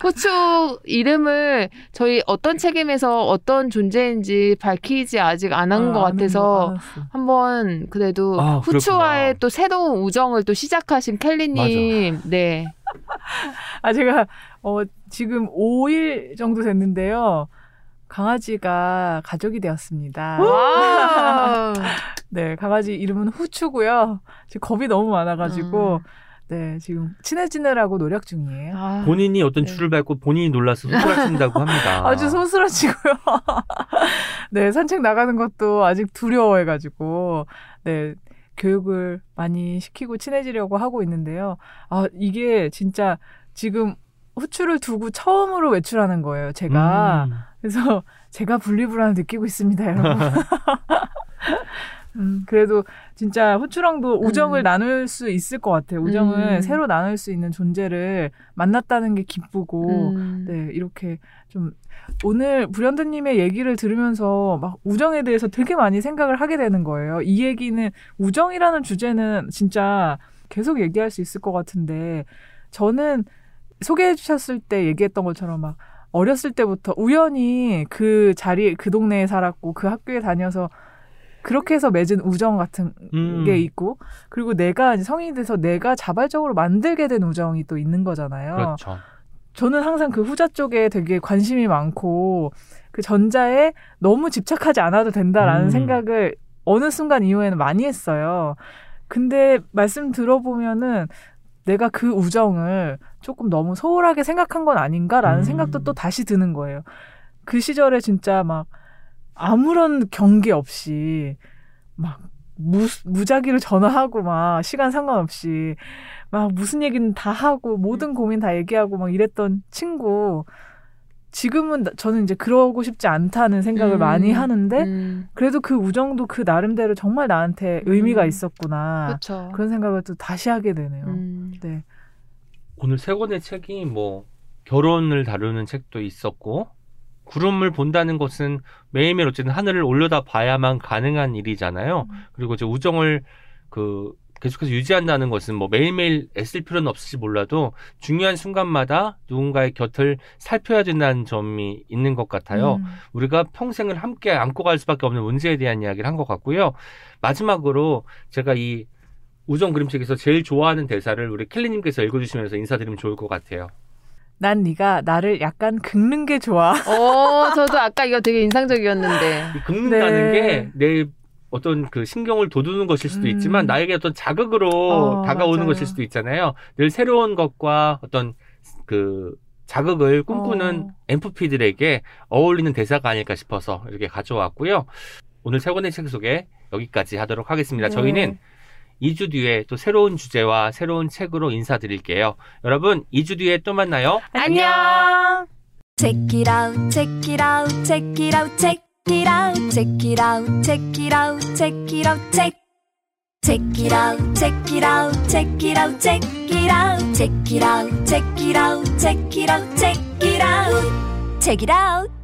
후추 이름을 저희 어떤 책임에서 어떤 존재인지 밝히지 아직 안 한 것 같아서 한번 그래도 후추와의 또 새로운 우정을 또 시작하신 캘리님. 맞아. 네. 제가 지금 5일 정도 됐는데요. 강아지가 가족이 되었습니다. 네, 강아지 이름은 후추고요. 지금 겁이 너무 많아가지고 네, 지금 친해지느라고 노력 중이에요. 본인이 어떤 추를 밟고 본인이 놀라서 소스라친다고 합니다. 아주 소스라치고요. 네, 산책 나가는 것도 아직 두려워해가지고 네. 교육을 많이 시키고 친해지려고 하고 있는데요. 이게 진짜 지금 후추를 두고 처음으로 외출하는 거예요, 제가. 그래서 제가 분리불안을 느끼고 있습니다, 여러분. 그래도 진짜 후추랑도 우정을 나눌 수 있을 것 같아요. 우정을 새로 나눌 수 있는 존재를 만났다는 게 기쁘고 네, 이렇게 좀 오늘 불현듯님의 얘기를 들으면서 막 우정에 대해서 되게 많이 생각을 하게 되는 거예요. 이 얘기는 우정이라는 주제는 진짜 계속 얘기할 수 있을 것 같은데, 저는 소개해 주셨을 때 얘기했던 것처럼 막 어렸을 때부터 우연히 그 자리, 그 동네에 살았고 그 학교에 다녀서 그렇게 해서 맺은 우정 같은 게 있고, 그리고 내가 성인이 돼서 내가 자발적으로 만들게 된 우정이 또 있는 거잖아요. 그렇죠. 저는 항상 그 후자 쪽에 되게 관심이 많고 그 전자에 너무 집착하지 않아도 된다라는 생각을 어느 순간 이후에는 많이 했어요. 근데 말씀 들어보면은 내가 그 우정을 조금 너무 소홀하게 생각한 건 아닌가라는 생각도 또 다시 드는 거예요. 그 시절에 진짜 막 아무런 경계 없이 막 무작위로 전화하고 막 시간 상관없이 막 무슨 얘기는 다 하고 모든 고민 다 얘기하고 막 이랬던 친구, 지금은 저는 이제 그러고 싶지 않다는 생각을 많이 하는데 그래도 그 우정도 그 나름대로 정말 나한테 의미가 있었구나. 그쵸. 그런 생각을 또 다시 하게 되네요. 네. 오늘 세 권의 책이 뭐 결혼을 다루는 책도 있었고, 구름을 본다는 것은 매일매일 어쨌든 하늘을 올려다 봐야만 가능한 일이잖아요. 그리고 이제 우정을 계속해서 유지한다는 것은 뭐 매일매일 애쓸 필요는 없을지 몰라도 중요한 순간마다 누군가의 곁을 살펴야 된다는 점이 있는 것 같아요. 우리가 평생을 함께 안고 갈 수밖에 없는 문제에 대한 이야기를 한 것 같고요. 마지막으로 제가 이 우정 그림책에서 제일 좋아하는 대사를 우리 켈리님께서 읽어주시면서 인사드리면 좋을 것 같아요. 난 네가 나를 약간 긁는 게 좋아. 저도 아까 이거 되게 인상적이었는데. 긁는다는 네. 게 내 어떤 그 신경을 돋우는 것일 수도 있지만 나에게 어떤 자극으로 다가오는 맞아요. 것일 수도 있잖아요. 늘 새로운 것과 어떤 그 자극을 꿈꾸는 MFP들에게 어울리는 대사가 아닐까 싶어서 이렇게 가져왔고요. 오늘 세 권의 책 소개 여기까지 하도록 하겠습니다. 네. 저희는 2주 뒤에 또 새로운 주제와 새로운 책으로 인사드릴게요. 여러분, 2주 뒤에 또 만나요. 안녕. Check it out, check it out, check it out, check it out, check it out, check it out, check it out, check. Check it out, check it out, check it out, check it out, check it out, check it out, check it out, check it out, check it out.